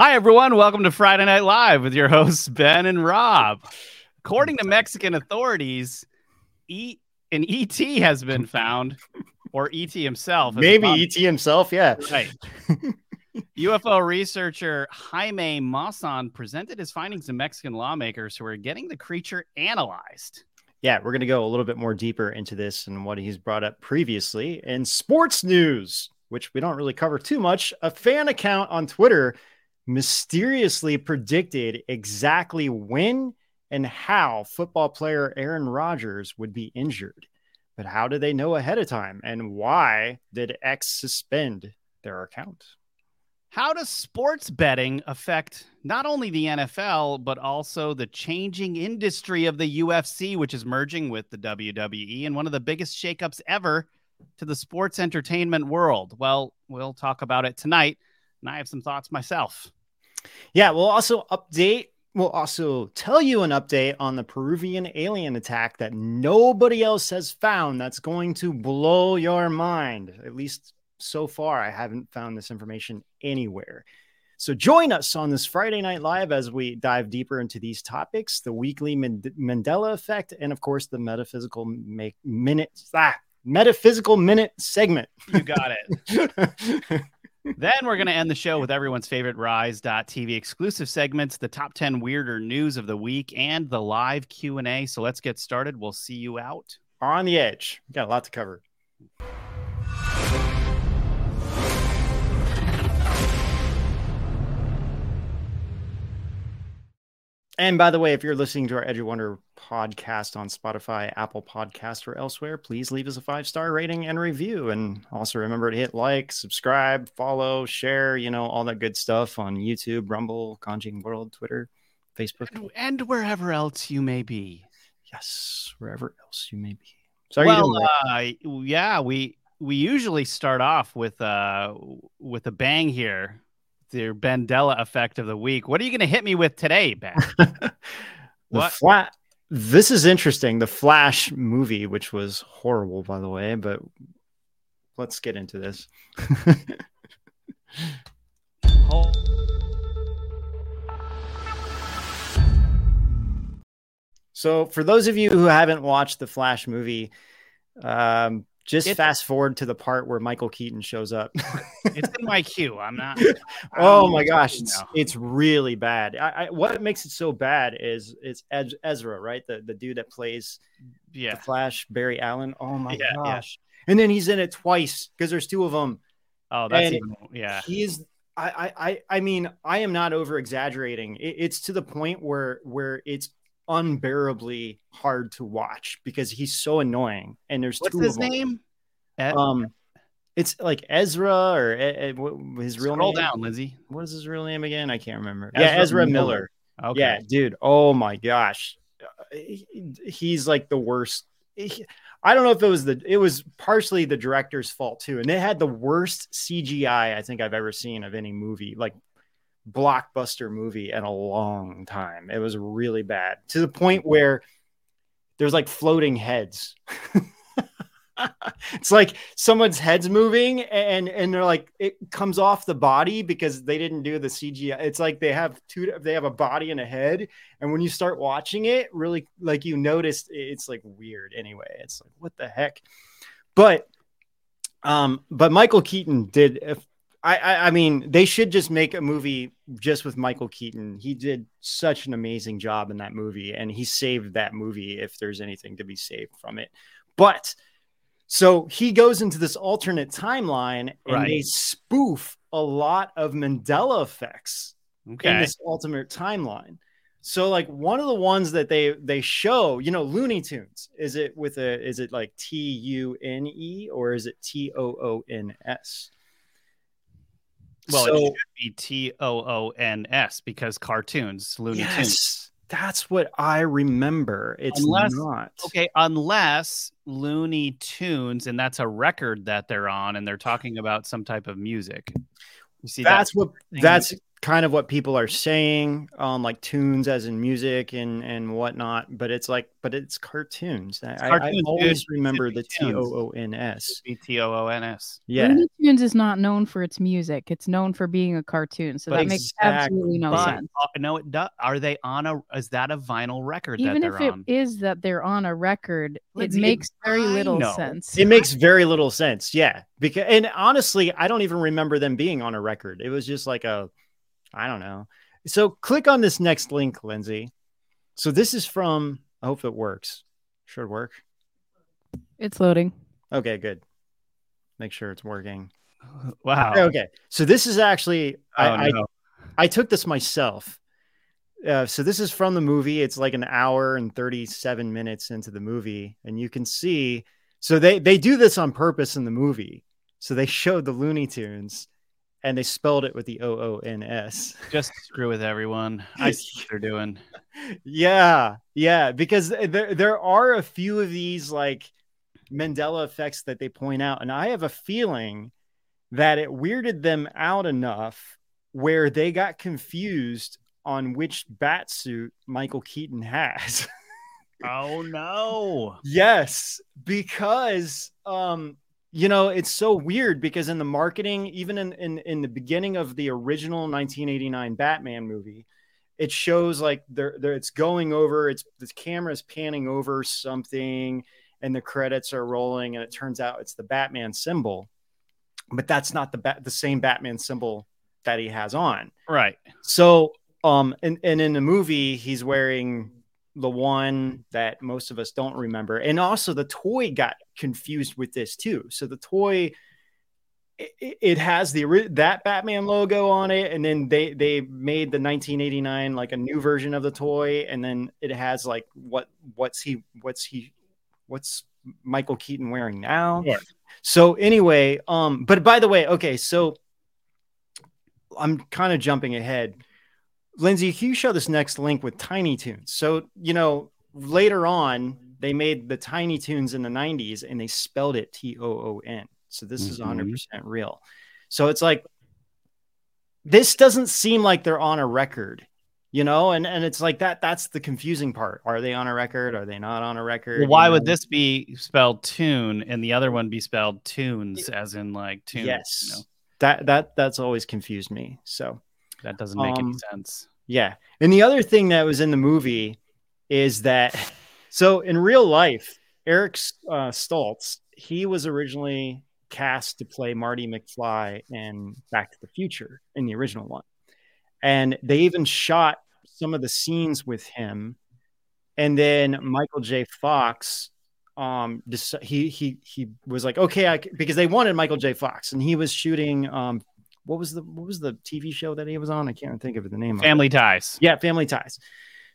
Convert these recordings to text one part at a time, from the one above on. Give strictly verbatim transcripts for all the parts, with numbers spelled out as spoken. Hi, everyone. Welcome to Friday Night Live with your hosts, Ben and Rob. According to Mexican authorities, e- an E T has been found, or E T himself. Maybe E T himself, yeah. Right. U F O researcher Jaime Maussan presented his findings to Mexican lawmakers who are getting the creature analyzed. Yeah, we're going to go a little bit more deeper into this and what he's brought up previously. In sports news, which we don't really cover too much, a fan account on Twitter mysteriously predicted exactly when and how football player Aaron Rodgers would be injured. But how did they know ahead of time? And why did X suspend their account? How does sports betting affect not only the N F L, but also the changing industry of the U F C, which is merging with the W W E and one of the biggest shakeups ever to the sports entertainment world? Well, we'll talk about it tonight, and I have some thoughts myself. Yeah, we'll also update. We'll also tell you an update on the Peruvian alien attack that nobody else has found. That's going to blow your mind. At least so far, I haven't found this information anywhere. So join us on this Friday Night Live as we dive deeper into these topics, the weekly Mand- Mandela Effect, and of course, the Metaphysical make- Minute, ah, Metaphysical Minute segment. You got it. Then we're going to end the show with everyone's favorite Rise dot T V exclusive segments, the top ten weirder news of the week, and the live Q and A. So let's get started. We'll see you out on the edge. Got a lot to cover. And by the way, if you're listening to our Edge of Wonder podcast on Spotify, Apple Podcasts, or elsewhere, please leave us a five-star rating and review. And also remember to hit like, subscribe, follow, share, you know, all that good stuff on YouTube, Rumble, Conjuring World, Twitter, Facebook. And, and wherever else you may be. Yes, wherever else you may be. Sorry. Well, uh, yeah, we we usually start off with, uh, with a bang here. Your Mandela effect of the week. What are you going to hit me with today, Ben? What? Fla- this is interesting. The Flash movie, which was horrible, by the way, but let's get into this. oh. So, for those of you who haven't watched the Flash movie, um, Just it's, fast forward to the part where Michael Keaton shows up. It's in my queue. I'm not. Oh my gosh, it's now. It's really bad. I, I, what makes it so bad is it's Ezra, right? The the dude that plays yeah. the Flash, Barry Allen. Oh my yeah, gosh! Yeah. And then he's in it twice because there's two of them. Oh, that's and even yeah. He's. I I I mean, I am not over exaggerating. It, it's to the point where where it's unbearably hard to watch because he's so annoying. And there's what's two his of them. Name? Ed? Um, it's like Ezra or Ed, his real Scroll name. Down, Lindsay. What is his real name again? I can't remember. Ezra yeah, Ezra Miller. Miller. Okay. Yeah, dude. Oh my gosh, he's like the worst. I don't know if it was the. It was partially the director's fault too, and they had the worst C G I I think I've ever seen of any movie. Like. Blockbuster movie in a long time. It was really bad to the point where there's like floating heads. It's like someone's head's moving and and they're like it comes off the body because they didn't do the C G I. It's like they have two they have a body and a head, and when you start watching it, really like you notice it's like weird anyway. It's like what the heck. But um but Michael Keaton did a I, I mean, they should just make a movie just with Michael Keaton. He did such an amazing job in that movie, and he saved that movie if there's anything to be saved from it. But so he goes into this alternate timeline, and right. they spoof a lot of Mandela effects okay. in this alternate timeline. So like one of the ones that they they show, you know, Looney Tunes, is it with a is it like T U N E or is it T O O N S? Well, so, it should be T O O N S because cartoons, Looney yes, Tunes. That's what I remember. It's unless, not. Okay, unless Looney Tunes, and that's a record that they're on, and they're talking about some type of music. You see, that's that what thing? That's kind of what people are saying, um, like tunes as in music and, and whatnot. But it's like, but it's cartoons. It's I, cartoons I always remember the T O O N S. T O O N S. Yeah. Looney Tunes is not known for its music. It's known for being a cartoon. So but that exactly. makes absolutely no but, sense. Uh, no, it does. Are they on a, is that a vinyl record Even that they're on? Even if it is that they're on a record, it, it makes very little sense. It makes very little sense. Yeah. Because, and honestly, I don't even remember them being on a record. It was just like a, I don't know. So click on this next link, Lindsay. So this is from, I hope it works. Should work. It's loading. Okay, good. Make sure it's working. Wow. Okay. So this is actually, oh, I, no. I I took this myself. Uh, so this is from the movie. It's like an hour and thirty-seven minutes into the movie. And you can see, so they, they do this on purpose in the movie. So they showed the Looney Tunes. And they spelled it with the O O N S. Just to screw with everyone. I see what they're doing. Yeah. Yeah. Because there, there are a few of these like Mandela effects that they point out. And I have a feeling that it weirded them out enough where they got confused on which bat suit Michael Keaton has. Oh, no. Yes. Because, um, you know, it's so weird because in the marketing, even in, in, in the beginning of the original nineteen eighty-nine Batman movie, it shows like they're, they're, it's going over, it's the camera's panning over something and the credits are rolling and it turns out it's the Batman symbol. But that's not the bat, the same Batman symbol that he has on. Right. So um, and, and in the movie, he's wearing the one that most of us don't remember. And also the toy got confused with this too. So the toy, it, it has the, that Batman logo on it. And then they, they made the nineteen eighty-nine, like a new version of the toy. And then it has like, what, what's he, what's he, what's Michael Keaton wearing now? Yeah. So anyway, um, but by the way, okay. So I'm kind of jumping ahead. Lindsay, can you show this next link with Tiny Toons? So, you know, later on, they made the Tiny Toons in the nineties and they spelled it T O O N. So this mm-hmm. is one hundred percent real. So it's like, this doesn't seem like they're on a record, you know? And and it's like that. That's the confusing part. Are they on a record? Are they not on a record? Well, why you know? would this be spelled tune and the other one be spelled tunes as in like tunes? Yes, you know? that, that, that's always confused me. So. That doesn't make um, any sense. Yeah. And the other thing that was in the movie is that, so in real life, Eric uh, Stoltz, he was originally cast to play Marty McFly in Back to the Future in the original one. And they even shot some of the scenes with him. And then Michael J. Fox, um, he he he was like, okay, I, because they wanted Michael J. Fox and he was shooting um What was the what was the T V show that he was on? I can't think of the name. Family of it. Ties. Yeah, Family Ties.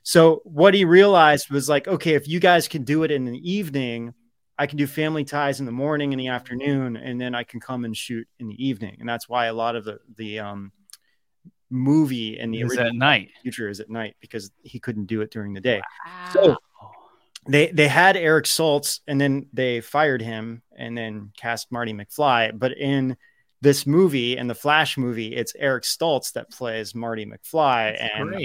So what he realized was like, okay, if you guys can do it in the evening, I can do Family Ties in the morning and the afternoon, and then I can come and shoot in the evening. And that's why a lot of the the um, movie and the is original at night. Future is at night because he couldn't do it during the day. Wow. So they they had Eric Stoltz, and then they fired him, and then cast Marty McFly. But in this movie and the Flash movie, it's Eric Stoltz that plays Marty McFly. That's and um,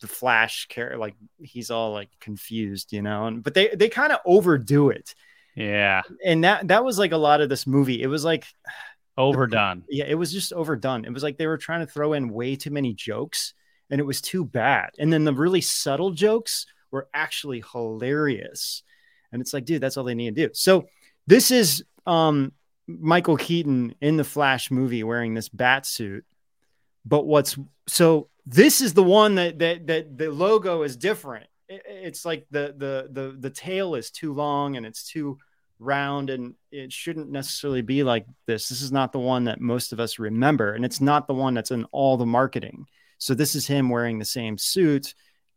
the Flash character, like he's all like confused, you know, and, but they, they kind of overdo it. Yeah. And that, that was like a lot of this movie. It was like overdone. The, yeah. It was just overdone. It was like, they were trying to throw in way too many jokes and it was too bad. And then the really subtle jokes were actually hilarious. And it's like, dude, that's all they need to do. So this is, um, Michael Keaton in the Flash movie wearing this bat suit. But what's so this is the one that that, that the logo is different. It, it's like the, the the the tail is too long and it's too round and it shouldn't necessarily be like this. This is not the one that most of us remember. And it's not the one that's in all the marketing. So this is him wearing the same suit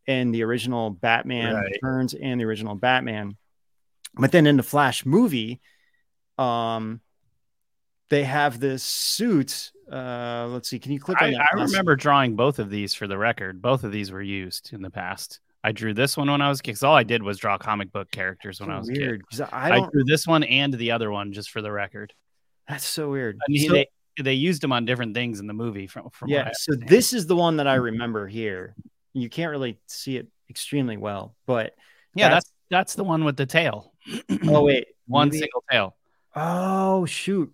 and the original Batman right. Returns and the original Batman. But then in the Flash movie, um, they have this suit. Uh, let's see. Can you click on I, that? I last? remember drawing both of these for the record. Both of these were used in the past. I drew this one when I was a kid, because all I did was draw comic book characters when That's I was weird. a kid. I, I drew this one and the other one just for the record. That's so weird. I mean, so, they, they used them on different things in the movie. From, from yeah, so this is the one that I remember here. You can't really see it extremely well, but yeah, that's that's, that's the one with the tail. Oh wait, one maybe? single tail. Oh shoot.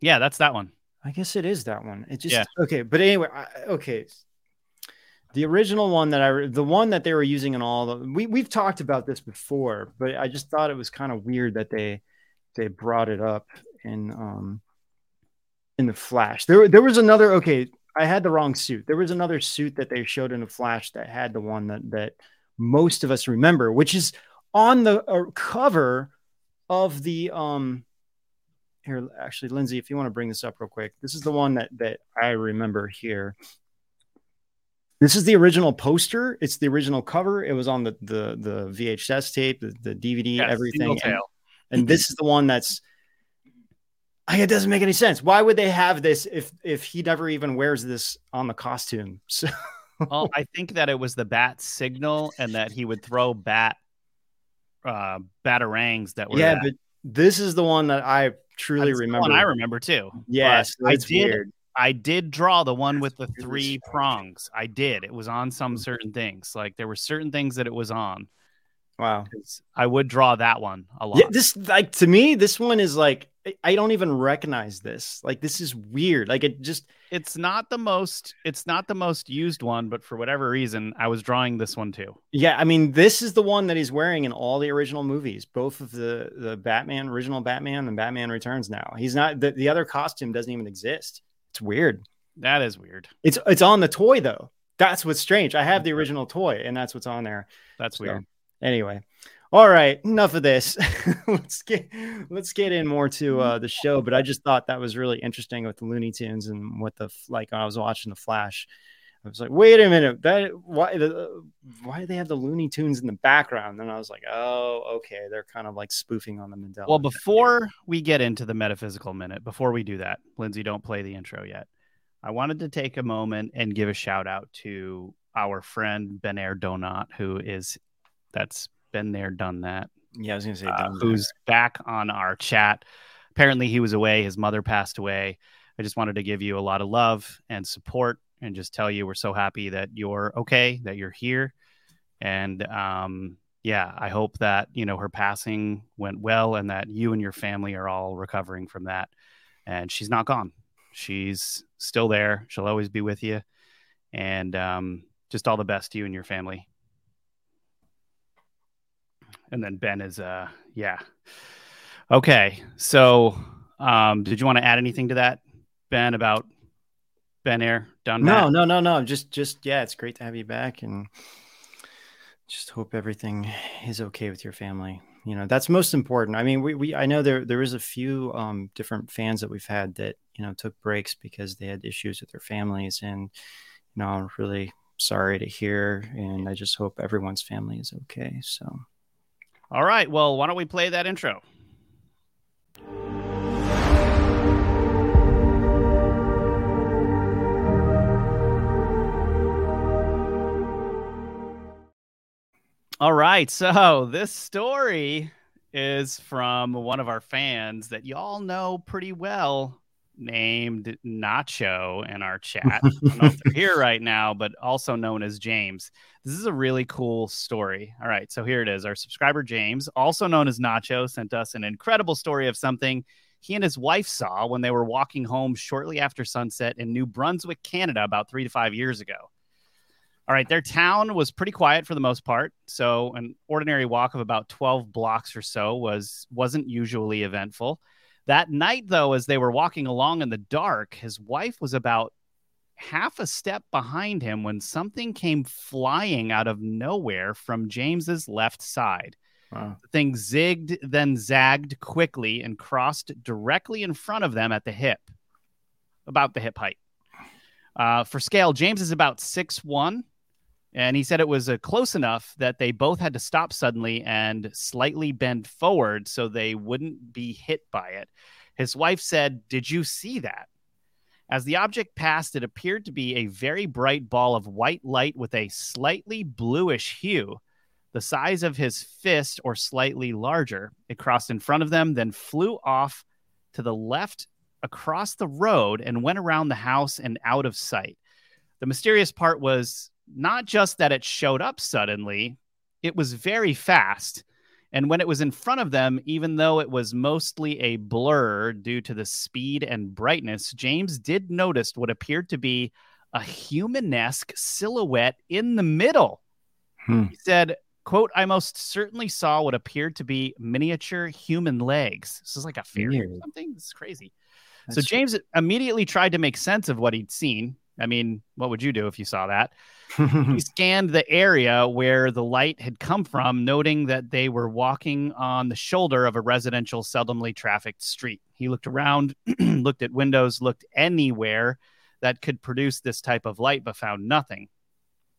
Yeah, that's that one. I guess it is that one. It just yeah. okay, but anyway, I, okay. The original one that I, the one that they were using in all the, we we've talked about this before, but I just thought it was kind of weird that they they brought it up in um in the Flash. There there was another. Okay, I had the wrong suit. There was another suit that they showed in the Flash that had the one that that most of us remember, which is on the uh, cover of the um. Here, actually, Lindsay, if you want to bring this up real quick, this is the one that that I remember here. This is the original poster. It's the original cover. It was on the the, the V H S tape, the, the D V D, yes, everything. And, and this is the one that's, I, it doesn't make any sense. Why would they have this if if he never even wears this on the costume? So, well, I think that it was the bat signal and that he would throw bat uh, batarangs that were. Yeah, at. But this is the one that I truly that's remember. The one I remember too. Yes, yeah, so I did. Weird. I did draw the one with the three prongs. I did. It was on some certain things. Like there were certain things that it was on. Wow. I would draw that one a lot. Yeah, this like to me, this one is like, I don't even recognize this. Like, this is weird. Like it just, it's not the most, it's not the most used one, but for whatever reason, I was drawing this one too. Yeah. I mean, this is the one that he's wearing in all the original movies, both of the, the Batman, original Batman and Batman Returns. Now he's not, the, the other costume doesn't even exist. It's weird. That is weird. It's it's on the toy though. That's what's strange. I have the original toy, and that's what's on there. That's so, weird. Anyway, all right. Enough of this. let's get let's get in more to uh, the show. But I just thought that was really interesting with the Looney Tunes and what the like. When I was watching the Flash, I was like, wait a minute, that why the why do they have the Looney Tunes in the background? And I was like, oh, okay, they're kind of like spoofing on the Mandela. Well, before we get into the metaphysical minute, before we do that, Lindsay, don't play the intro yet. I wanted to take a moment and give a shout out to our friend Benair Donat, who is that's been there, done that. Yeah, I was gonna say, uh, who's back on our chat. Apparently, he was away. His mother passed away. I just wanted to give you a lot of love and support. And just tell you we're so happy that you're okay, that you're here. And um, yeah, I hope that, you know, her passing went well and that you and your family are all recovering from that. And she's not gone. She's still there. She'll always be with you. And um, just all the best to you and your family. And then Ben is, uh, yeah. Okay. So um, did you want to add anything to that, Ben, about Benair Donat? No, no, no, no. Just, just, yeah, it's great to have you back, and just hope everything is okay with your family. You know, that's most important. I mean, we, we, I know there, there is a few um, different fans that we've had that, you know, took breaks because they had issues with their families, and, you know, I'm really sorry to hear, and I just hope everyone's family is okay. So. All right. Well, why don't we play that intro? All right, so this story is from one of our fans that y'all know pretty well, named Nacho in our chat. I don't know if they're here right now, but also known as James. This is a really cool story. All right, so here it is. Our subscriber James, also known as Nacho, sent us an incredible story of something he and his wife saw when they were walking home shortly after sunset in New Brunswick, Canada, about three to five years ago. All right, their town was pretty quiet for the most part, so an ordinary walk of about twelve blocks or so was, wasn't usually eventful. That night, though, as they were walking along in the dark, his wife was about half a step behind him when something came flying out of nowhere from James's left side. Wow. The thing zigged, then zagged quickly and crossed directly in front of them at the hip, about the hip height. Uh, for scale, James is about six one. And he said it was uh, close enough that they both had to stop suddenly and slightly bend forward so they wouldn't be hit by it. His wife said, "Did you see that?" As the object passed, it appeared to be a very bright ball of white light with a slightly bluish hue, the size of his fist or slightly larger. It crossed in front of them, then flew off to the left across the road and went around the house and out of sight. The mysterious part was not just that it showed up suddenly, it was very fast. And when it was in front of them, even though it was mostly a blur due to the speed and brightness, James did notice what appeared to be a human-esque silhouette in the middle. Hmm. He said, quote, "I most certainly saw what appeared to be miniature human legs." This is like a fairy or something. This is crazy. That's so James true. Immediately tried to make sense of what he'd seen. I mean, what would you do if you saw that? He scanned the area where the light had come from, noting that they were walking on the shoulder of a residential, seldomly trafficked street. He looked around, looked at windows, looked anywhere that could produce this type of light, but found nothing.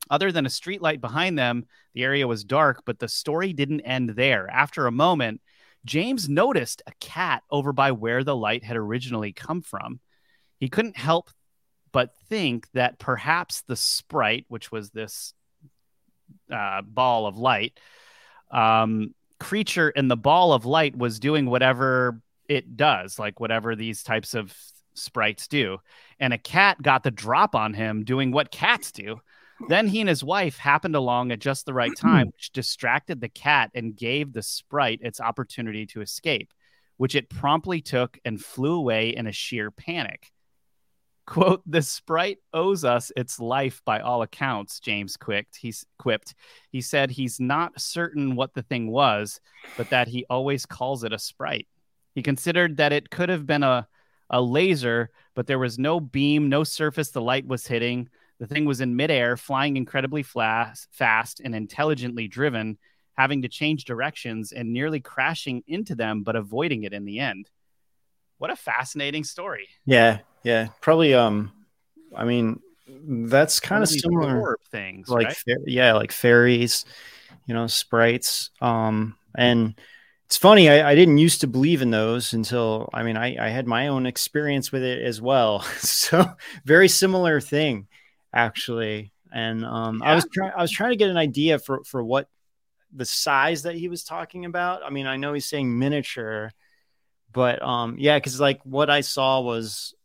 Other than a street light behind them, the area was dark, but the story didn't end there. After a moment, James noticed a cat over by where the light had originally come from. He couldn't help but think that perhaps the sprite, which was this uh, ball of light, um, creature in the ball of light was doing whatever it does, like whatever these types of sprites do. And a cat got the drop on him doing what cats do. Then he and his wife happened along at just the right time, which distracted the cat and gave the sprite its opportunity to escape, which it promptly took and flew away in a sheer panic. Quote, "The sprite owes us its life by all accounts," James quipped. He's quipped. He said he's not certain what the thing was, but that he always calls it a sprite. He considered that it could have been a, a laser, but there was no beam, no surface the light was hitting. The thing was in midair, flying incredibly flas- fast and intelligently driven, having to change directions and nearly crashing into them, but avoiding it in the end. What a fascinating story. Yeah. Yeah, probably. Um, I mean, that's kind of similar things, like right? fa- yeah, like fairies, you know, sprites. Um, and it's funny. I, I didn't used to believe in those until I mean, I, I had my own experience with it as well. So very similar thing, actually. And um, yeah. I was trying. I was trying to get an idea for for what the size that he was talking about. I mean, I know he's saying miniature, but um, yeah, because like what I saw was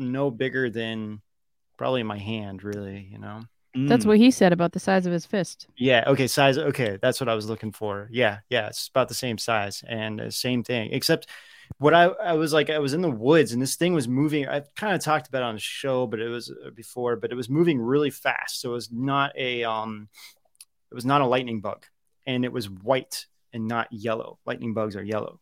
no bigger than probably my hand, really, you know. That's mm. what he said about the size of his fist. Yeah. Okay. Size. Okay. That's what I was looking for. Yeah. Yeah. It's about the same size and the same thing, except what I, I was like, I was in the woods and this thing was moving. I kind of talked about it on the show, but it was before, but it was moving really fast. So it was not a, um, it was not a lightning bug, and it was white and not yellow. Lightning bugs are yellow.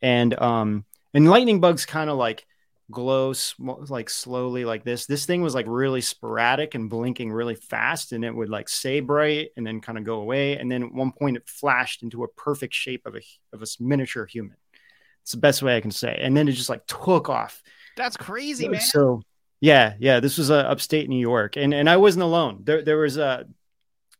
And, um, and lightning bugs kind of like glow sm- like slowly like this this thing was like really sporadic and blinking really fast, and it would like say bright and then kind of go away, and then at one point it flashed into a perfect shape of a of a miniature human. It's the best way I can say, and then it just like took off. That's crazy, man. So yeah yeah this was uh, upstate New York, and and I wasn't alone. There there was a uh,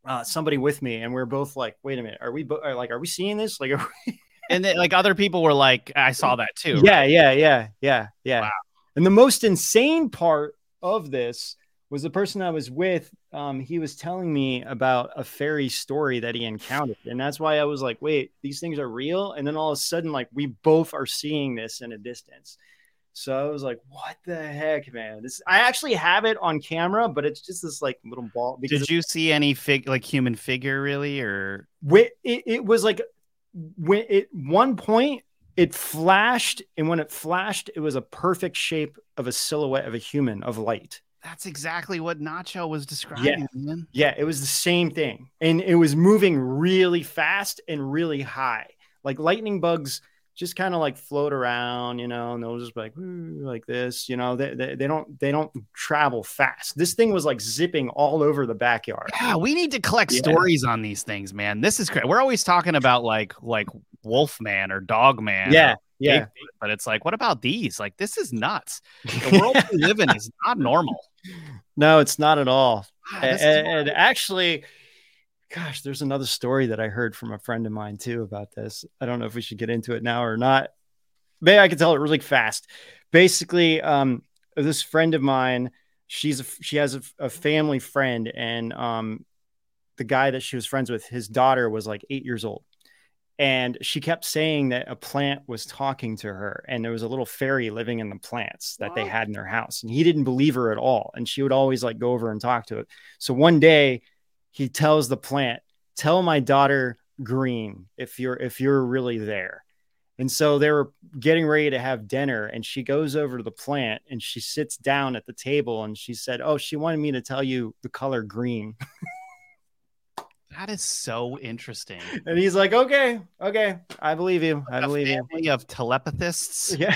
uh, somebody with me, and we we're both like, wait a minute, are we bo- are, like are we seeing this, like are we And then, like, other people were like, I saw that too. Yeah, right? yeah, yeah, yeah, yeah. Wow. And the most insane part of this was the person I was with. Um, he was telling me about a fairy story that he encountered. And that's why I was like, wait, these things are real? And then all of a sudden, like, we both are seeing this in a distance. So I was like, what the heck, man? This I actually have it on camera, but it's just this like little ball. Did you see any fig like human figure really? Or it, it was like, when at one point it flashed, and when it flashed, it was a perfect shape of a silhouette of a human of light. That's exactly what Nacho was describing. Yeah, man. Yeah, it was the same thing, and it was moving really fast and really high. Like lightning bugs just kind of like float around, you know, and they'll just be like like this, you know. They, they they don't they don't travel fast. This thing was like zipping all over the backyard. Yeah, we need to collect yeah. stories on these things, man. This is crazy. We're always talking about like like Wolfman or Dogman. Yeah, or yeah. Bigfoot, but it's like, what about these? Like, this is nuts. The world we live in is not normal. No, it's not at all. Wow, and, and actually, gosh, there's another story that I heard from a friend of mine too about this. I don't know if we should get into it now or not. Maybe I can tell it really fast. Basically, um, this friend of mine, she's a, she has a, a family friend, and um, the guy that she was friends with, his daughter was like eight years old. And she kept saying that a plant was talking to her, and there was a little fairy living in the plants that wow. they had in their house. And he didn't believe her at all. And she would always like go over and talk to it. So one day he tells the plant, tell my daughter green, if you're, if you're really there. And so they were getting ready to have dinner, and she goes over to the plant and she sits down at the table, and she said, oh, she wanted me to tell you the color green. That is so interesting. And he's like, okay, okay. I believe you. I believe you. A family of telepathists. Yeah.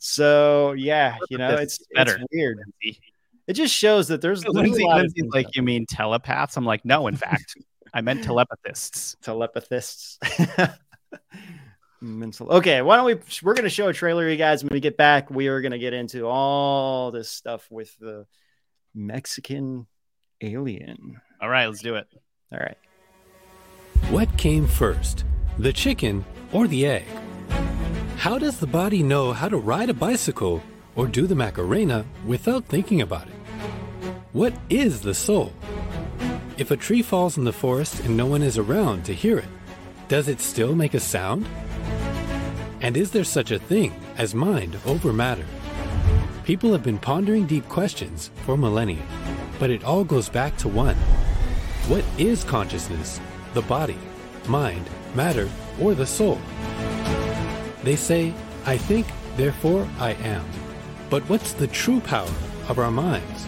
So, yeah, you know, it's, better. It's weird. It just shows that there's Lindsay, Lindsay's like, you mean telepaths? I'm like, no, in fact, I meant telepathists. Telepathists. Mental. Okay, why don't we, we're going to show a trailer, you guys. When we get back, we are going to get into all this stuff with the Mexican alien. All right, let's do it. All right. What came first, the chicken or the egg? How does the body know how to ride a bicycle or do the Macarena without thinking about it? What is the soul? If a tree falls in the forest and no one is around to hear it, does it still make a sound? And is there such a thing as mind over matter? People have been pondering deep questions for millennia. But it all goes back to one. What is consciousness, the body, mind, matter, or the soul? They say, I think, therefore I am. But what's the true power of our minds?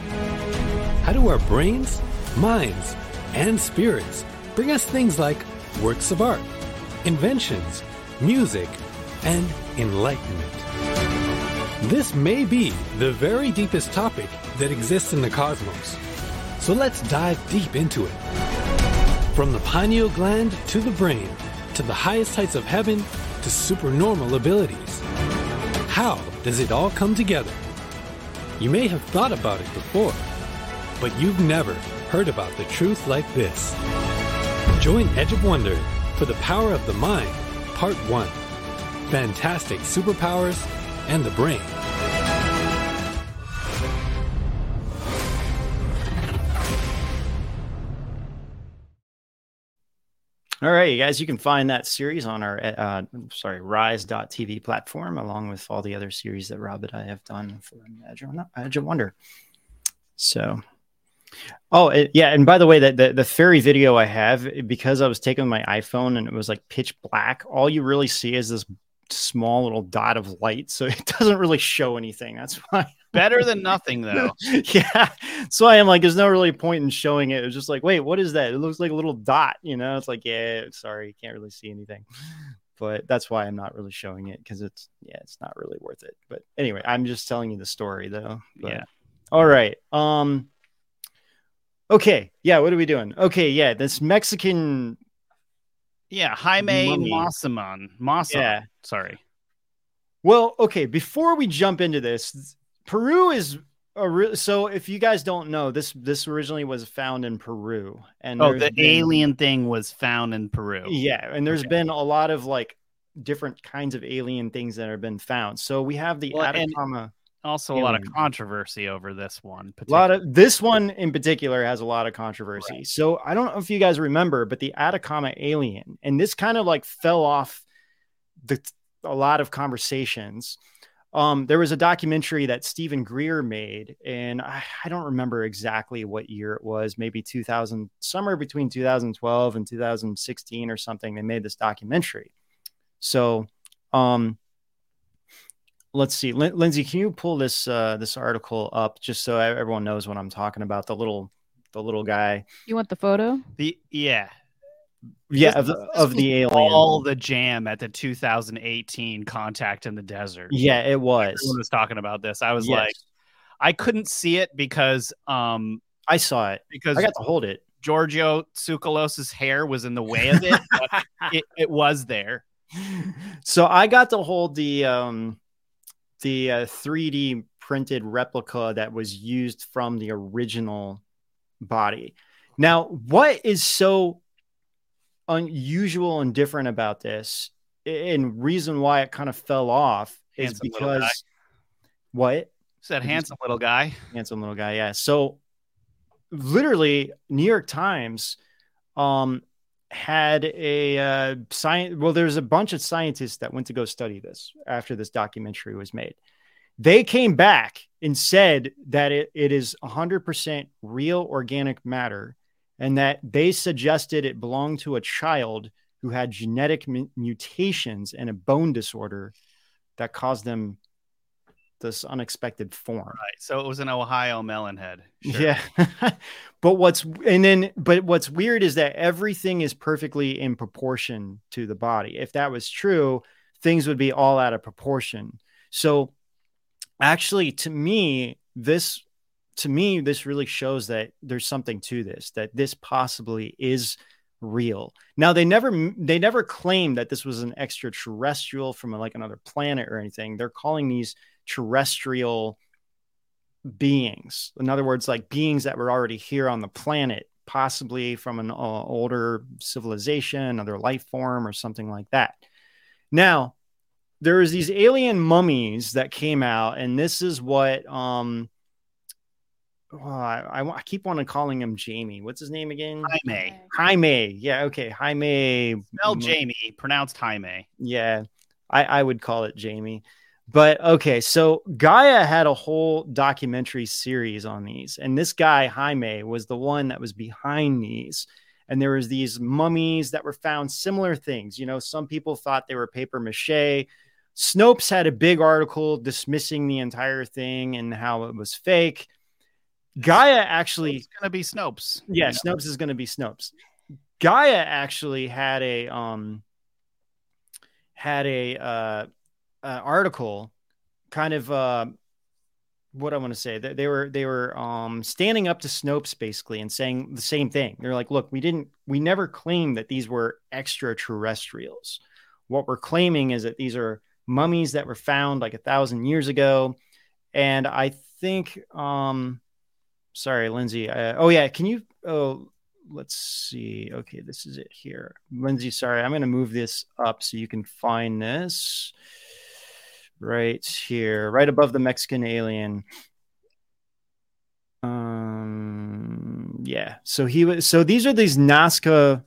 How do our brains, minds, and spirits bring us things like works of art, inventions, music, and enlightenment? This may be the very deepest topic that exists in the cosmos. So let's dive deep into it. From the pineal gland to the brain, to the highest heights of heaven, to supernormal abilities. How does it all come together? You may have thought about it before, but you've never heard about the truth like this. Join Edge of Wonder for The Power of the Mind, Part one. Fantastic superpowers and the brain. All right, you guys, you can find that series on our uh, sorry Rise dot T V platform, along with all the other series that Rob and I have done for Edge of Wonder. So, oh it, yeah, and by the way, that the, the fairy video I have, because I was taking my iPhone and it was like pitch black, all you really see is this small little dot of light, so it doesn't really show anything. That's why. Better than nothing, though. Yeah, so I am like, there's no really point in showing it. It's just like, wait, what is that? It looks like a little dot, you know. It's like, yeah, sorry, can't really see anything. But that's why I'm not really showing it, because it's yeah it's not really worth it. But anyway, I'm just telling you the story, though. But, yeah, all right. Um okay, yeah, what are we doing? Okay, yeah, this Mexican. Yeah, Jaime Maussan. Maussan. Yeah. Sorry. Well, okay, before we jump into this, Peru is a re- so if you guys don't know, this this originally was found in Peru. And oh, the been, alien thing was found in Peru. Yeah, and there's okay. been a lot of like different kinds of alien things that have been found. So we have the well, Atacama. Also, alien. A lot of controversy over this one. A lot of this one in particular has a lot of controversy. Right. So I don't know if you guys remember, but the Atacama alien, and this kind of like fell off the a lot of conversations. Um, there was a documentary that Steven Greer made, and I, I don't remember exactly what year it was. Maybe two thousand, somewhere between two thousand twelve and two thousand sixteen or something. They made this documentary. So, um. Let's see, Lin- Lindsay, can you pull this uh, this article up just so everyone knows what I'm talking about? The little, the little guy. You want the photo? The yeah, yeah this, of the, of the alien. All the jam at the two thousand eighteen Contact in the Desert. Yeah, it was. Everyone was talking about this. I was yes. like, I couldn't see it because um, I saw it because I got to hold it. Giorgio Tsoukalos' hair was in the way of it, but it, it was there. So I got to hold the. Um, The uh, three D printed replica that was used from the original body. Now, what is so unusual and different about this, and reason why it kind of fell off, is handsome because what? It's that handsome little guy. Handsome little guy, yeah. So literally, New York Times um, had a uh, science. Well, there's a bunch of scientists that went to go study this after this documentary was made. They came back and said that it, it is one hundred percent real organic matter, and that they suggested it belonged to a child who had genetic mutations and a bone disorder that caused them this unexpected form. Right. So it was an Ohio melon head. Sure. Yeah. But what's, and then, but what's weird is that everything is perfectly in proportion to the body. If that was true, things would be all out of proportion. So actually, to me, this, to me, this really shows that there's something to this, that this possibly is real. Now, they never they never claimed that this was an extraterrestrial from like another planet or anything. They're calling these terrestrial beings. In other words, like beings that were already here on the planet, possibly from an uh, older civilization, another life form or something like that. Now, there is these alien mummies that came out, and this is what um Oh, I, I keep wanting calling him Jamie. What's his name again? Jaime. Jaime. Yeah. Okay. Jaime. Spell Jamie, pronounced Jaime. Yeah. I, I would call it Jamie. But okay. So Gaia had a whole documentary series on these. And this guy, Jaime, was the one that was behind these. And there was these mummies that were found, similar things. You know, some people thought they were paper mache. Snopes had a big article dismissing the entire thing and how it was fake. Gaia actually is going to be Snopes. Yeah, you know? Snopes is going to be Snopes. Gaia actually had a um had a uh, uh article, kind of uh what I want to say. They, they were they were um standing up to Snopes basically and saying the same thing. They're like, look, we didn't we never claimed that these were extraterrestrials. What we're claiming is that these are mummies that were found like a thousand years ago, and I think um. Sorry, Lindsay. Uh, oh, yeah. Can you? Oh, let's see. Okay, this is it here. Lindsay, sorry. I'm going to move this up so you can find this right here, right above the Mexican alien. Um, yeah. So he was. So these are these Nazca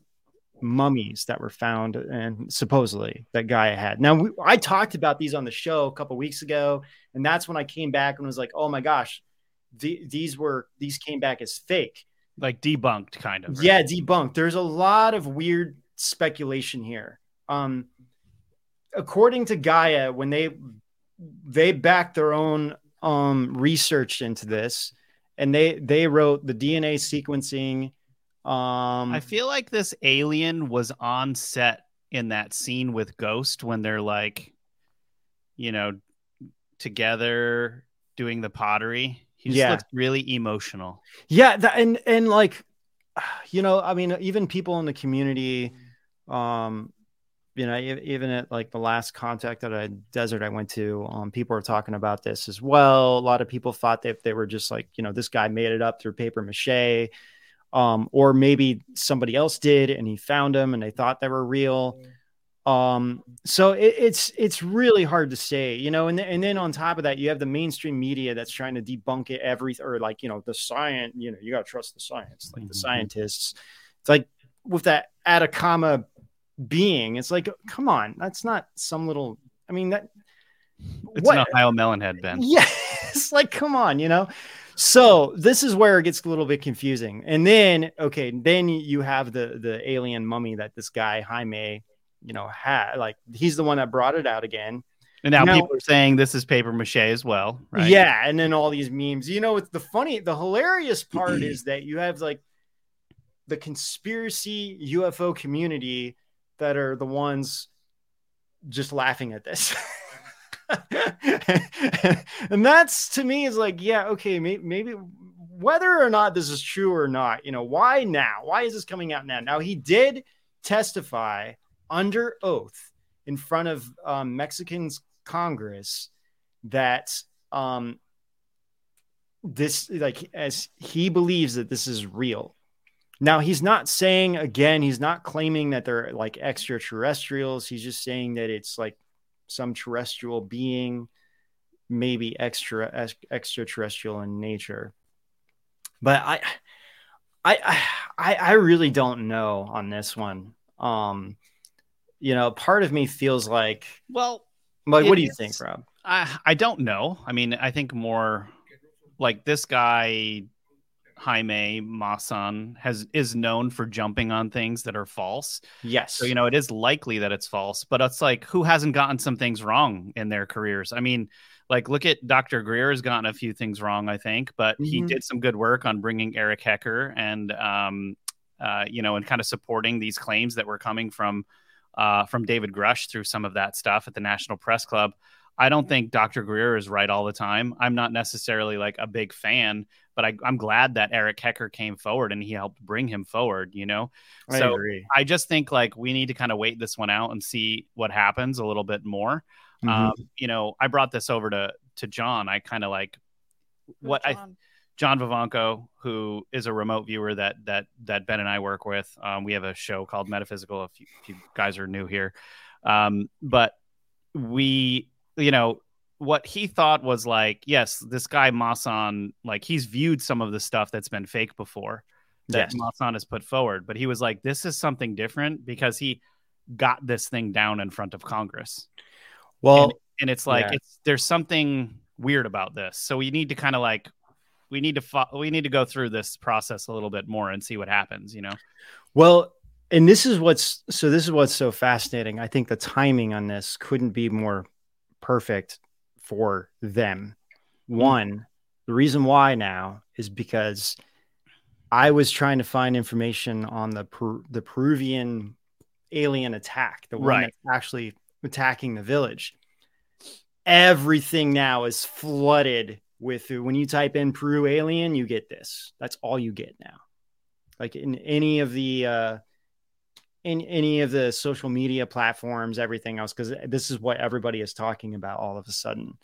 mummies that were found and supposedly that Gaia had. Now, we, I talked about these on the show a couple weeks ago, and that's when I came back and was like, oh my gosh. The, these were these came back as fake, like debunked, kind of. Right? Yeah, debunked. There's a lot of weird speculation here. Um, according to Gaia, when they they backed their own um, research into this, and they they wrote the D N A sequencing. Um, I feel like this alien was on set in that scene with Ghost when they're like, you know, together doing the pottery. He just yeah. looks really emotional. Yeah. That, and, and like, you know, I mean, even people in the community, um, you know, even at like the last contact at a desert I went to, um, people are talking about this as well. A lot of people thought that they were just like, you know, this guy made it up through paper mache, um, or maybe somebody else did and he found them and they thought they were real. Um, so it, it's, it's really hard to say, you know, and, th- and then on top of that, you have the mainstream media that's trying to debunk it every, or like, you know, the science, you know, you got to trust the science, like mm-hmm. the scientists. It's like with that Atacama being, it's like, come on, that's not some little, I mean, that it's what? An Ohio melon head, Ben. Yeah. It's like, come on, you know? So this is where it gets a little bit confusing. And then, okay, then you have the, the alien mummy that this guy, Jaime, you know, had, like he's the one that brought it out again. And now, now people are saying this is paper mache as well, right? Yeah. And then all these memes, you know, it's the funny, the hilarious part is that you have like the conspiracy U F O community that are the ones just laughing at this. And that's, to me, is like, yeah, okay, may- maybe whether or not this is true or not, you know, why now? Why is this coming out now? Now, he did testify under oath in front of um, Mexicans Congress that um, this, like, as he believes that this is real. Now, he's not saying, again, he's not claiming that they're like extraterrestrials. He's just saying that it's like some terrestrial being, maybe extra extraterrestrial in nature. But I, I, I, I really don't know on this one. Um, you know, part of me feels like, well, like, what do you is, think, Rob? I, I don't know. I mean, I think more like this guy, Jaime Maussan, has is known for jumping on things that are false. Yes. So, you know, it is likely that it's false, but it's like, who hasn't gotten some things wrong in their careers? I mean, like, look at Doctor Greer has gotten a few things wrong, I think, but mm-hmm. he did some good work on bringing Eric Hecker and, um, uh, you know, and kind of supporting these claims that were coming from, uh, from David Grush through some of that stuff at the National Press Club. I don't think Doctor Greer is right all the time. I'm not necessarily like a big fan, but I, I'm glad that Eric Hecker came forward and he helped bring him forward, you know? I so agree. I just think like we need to kind of wait this one out and see what happens a little bit more. Mm-hmm. Um, you know, I brought this over to, to John. I kind of like what oh, John. I, John Vivanco, who is a remote viewer that, that, that Ben and I work with. Um, we have a show called Metaphysical, if you, if you guys are new here. Um, but we, you know, what he thought was like, yes, this guy Maussan, like he's viewed some of the stuff that's been fake before that yes. Maussan has put forward, but he was like, this is something different because he got this thing down in front of Congress. Well, and, and it's like, yeah. it's, there's something weird about this. So we need to kind of like, we need to, fo- we need to go through this process a little bit more and see what happens, you know? Well, and this is what's, so this is what's so fascinating. I think the timing on this couldn't be more perfect for them. One, the reason why now is because I was trying to find information on the per- the Peruvian alien attack, the one right. that's actually attacking the village. Everything now is flooded with, when you type in Peru alien, you get this. That's all you get now. Like in any of the uh in any of the social media platforms, everything else, because this is what everybody is talking about all of a sudden.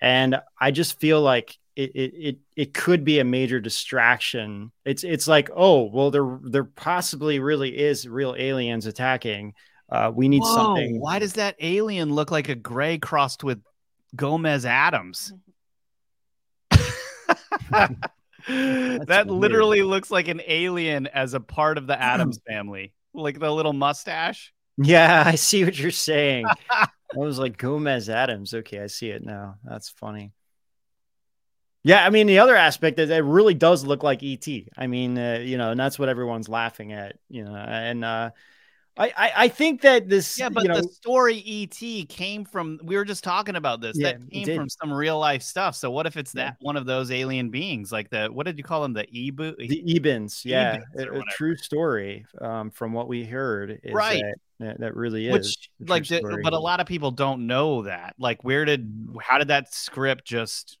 And I just feel like it it it, it could be a major distraction. It's it's like, oh, well, there, there possibly really is real aliens attacking. Uh, we need Whoa, something. Why does that alien look like a gray crossed with Gomez Adams? That literally weird. Looks like an alien as a part of the Adams family. Like the little mustache. Yeah, I see what you're saying. I was like, Gomez Adams. Okay, I see it now. That's funny. Yeah, I mean, the other aspect is it really does look like E T. I mean, uh, you know, and that's what everyone's laughing at, you know. And uh, I, I, I think that this... Yeah, but you know, the story E T came from... We were just talking about this. Yeah, that came from some real-life stuff. So what if it's that yeah. one of those alien beings? Like the... What did you call them? The Ebu? The Ebens, yeah. Ebens a, a true story um, from what we heard. Is right. That, that really is. Which, like, the, but a lot of people don't know that. Like, where did... How did that script just...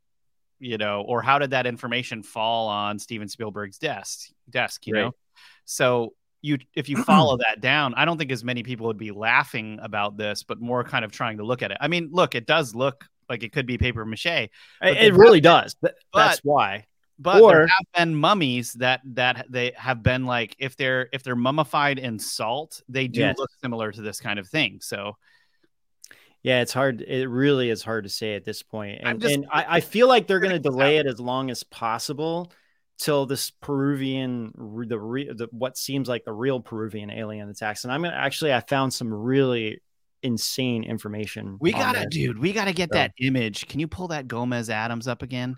You know, or how did that information fall on Steven Spielberg's desk? Desk, you right. know? So... You, if you follow that down, I don't think as many people would be laughing about this, but more kind of trying to look at it. I mean, look, it does look like it could be paper mache. It, it really does. But, That's why. But or, there have been mummies that that they have been like, if they're if they're mummified in salt, they do yes. look similar to this kind of thing. So, yeah, it's hard. It really is hard to say at this point. And, just, and I, I feel like they're going to delay it as long as possible. Till this Peruvian, the, the what seems like the real Peruvian alien attacks, and I'm gonna actually I found some really insane information. We gotta, dude, we gotta get so. that image. Can you pull that Gomez Adams up again?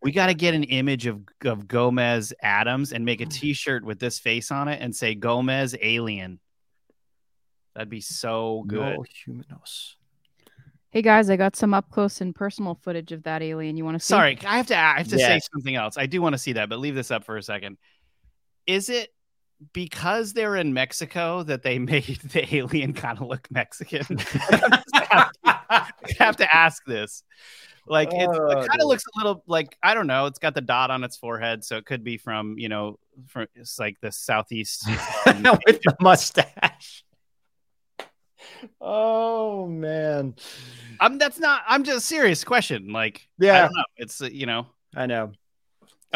We gotta get an image of of Gomez Adams and make a T-shirt with this face on it and say Gomez Alien. That'd be so good. No humanos. Hey guys, I got some up close and personal footage of that alien. You want to see? Sorry, I have to. I have to yeah. say something else. I do want to see that, but leave this up for a second. Is it because they're in Mexico that they made the alien kind of look Mexican? I have, to, have to ask this. Like oh, it's, it kind of looks a little like, I don't know. It's got the dot on its forehead, so it could be from you know from it's like the southeast with the mustache. Oh man, I'm that's not. I'm just serious question. Like, yeah, I don't know. It's you know, I know.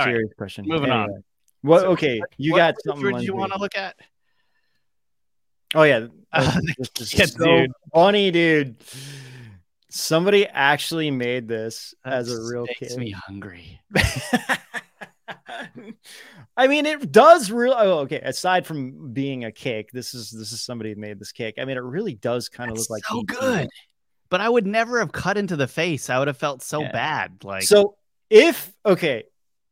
serious right. question. Moving anyway. on. What? So, okay, you what got something. Did you want to look at? Oh yeah, uh, this is so dude. funny, dude. Somebody actually made this that as a real makes kid. Makes me hungry. I mean, it does really. Oh, okay. Aside from being a cake, this is this is somebody who made this cake. I mean, it really does kind of look like so good. But I would never have cut into the face. I would have felt so yeah. bad. Like so, if okay,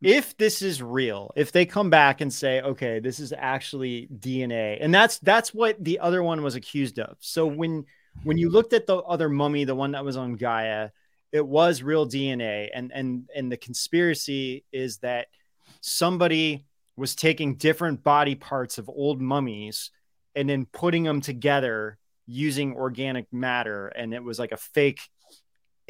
if this is real, if they come back and say, okay, this is actually D N A, and that's that's what the other one was accused of. So when when you looked at the other mummy, the one that was on Gaia, it was real D N A, and and and the conspiracy is that somebody was taking different body parts of old mummies and then putting them together using organic matter, and it was like a fake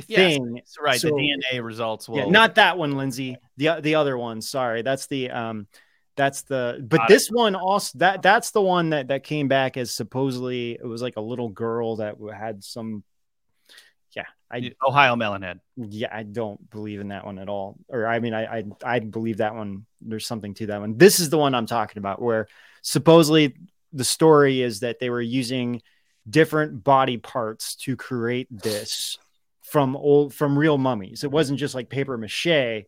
thing. Yes, right. So, the D N A results will yeah, not that one, Lindsay. The the other one, sorry. That's the um that's the but Not this it. one also that that's the one that, that came back as supposedly it was like a little girl that had some yeah, I Ohio Melonhead. Yeah, I don't believe in that one at all. Or I mean I I I believe that one there's something to that one. This is the one I'm talking about where supposedly the story is that they were using different body parts to create this from old from real mummies. It wasn't just like paper mache,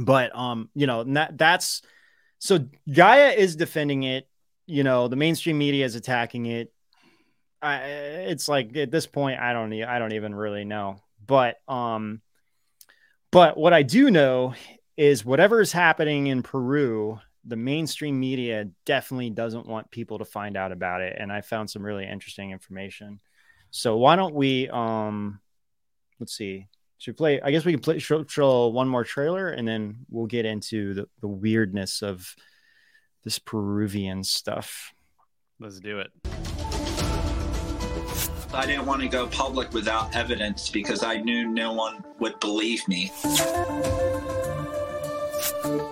but um, you know, that that's so Gaia is defending it, you know, the mainstream media is attacking it. I, it's like at this point I don't I don't even really know. But um but what I do know is whatever is happening in Peru, the mainstream media definitely doesn't want people to find out about it. And I found some really interesting information. So why don't we, um, let's see, should we play, I guess we can play show, show one more trailer and then we'll get into the, the weirdness of this Peruvian stuff. Let's do it. I didn't want to go public without evidence because I knew no one would believe me.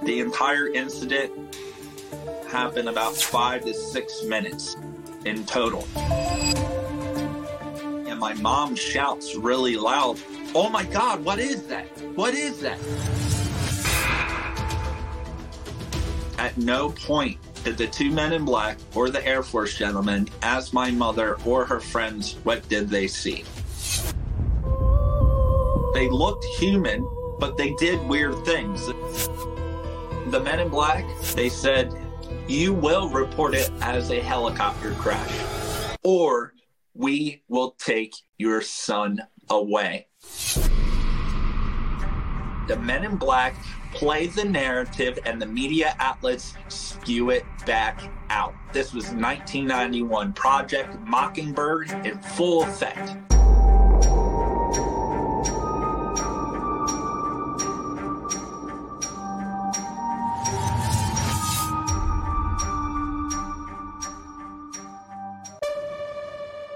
The entire incident happened about five to six minutes in total. And my mom shouts really loud, "Oh my God, what is that? What is that?" At no point did the two men in black or the Air Force gentleman ask my mother or her friends what did they see. They looked human, but they did weird things. The men in black, they said, "You will report it as a helicopter crash, or we will take your son away." The men in black play the narrative and the media outlets spew it back out. This was nineteen ninety-one, Project Mockingbird in full effect.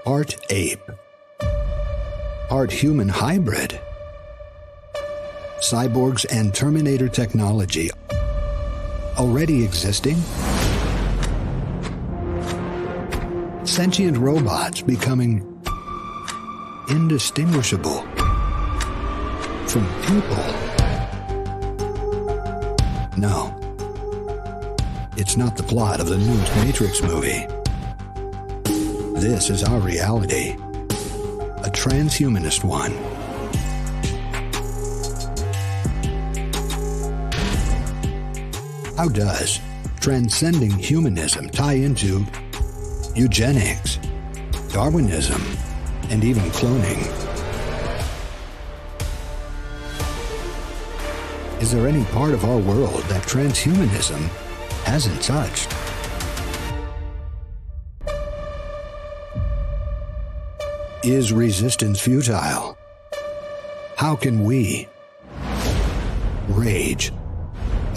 Part ape, part human hybrid. Cyborgs and Terminator technology already existing. Sentient robots becoming indistinguishable from people. No, it's not the plot of the newest Matrix movie. This is our reality, a transhumanist one. How does transcending humanism tie into eugenics, Darwinism, and even cloning? Is there any part of our world that transhumanism hasn't touched? Is resistance futile? How can we rage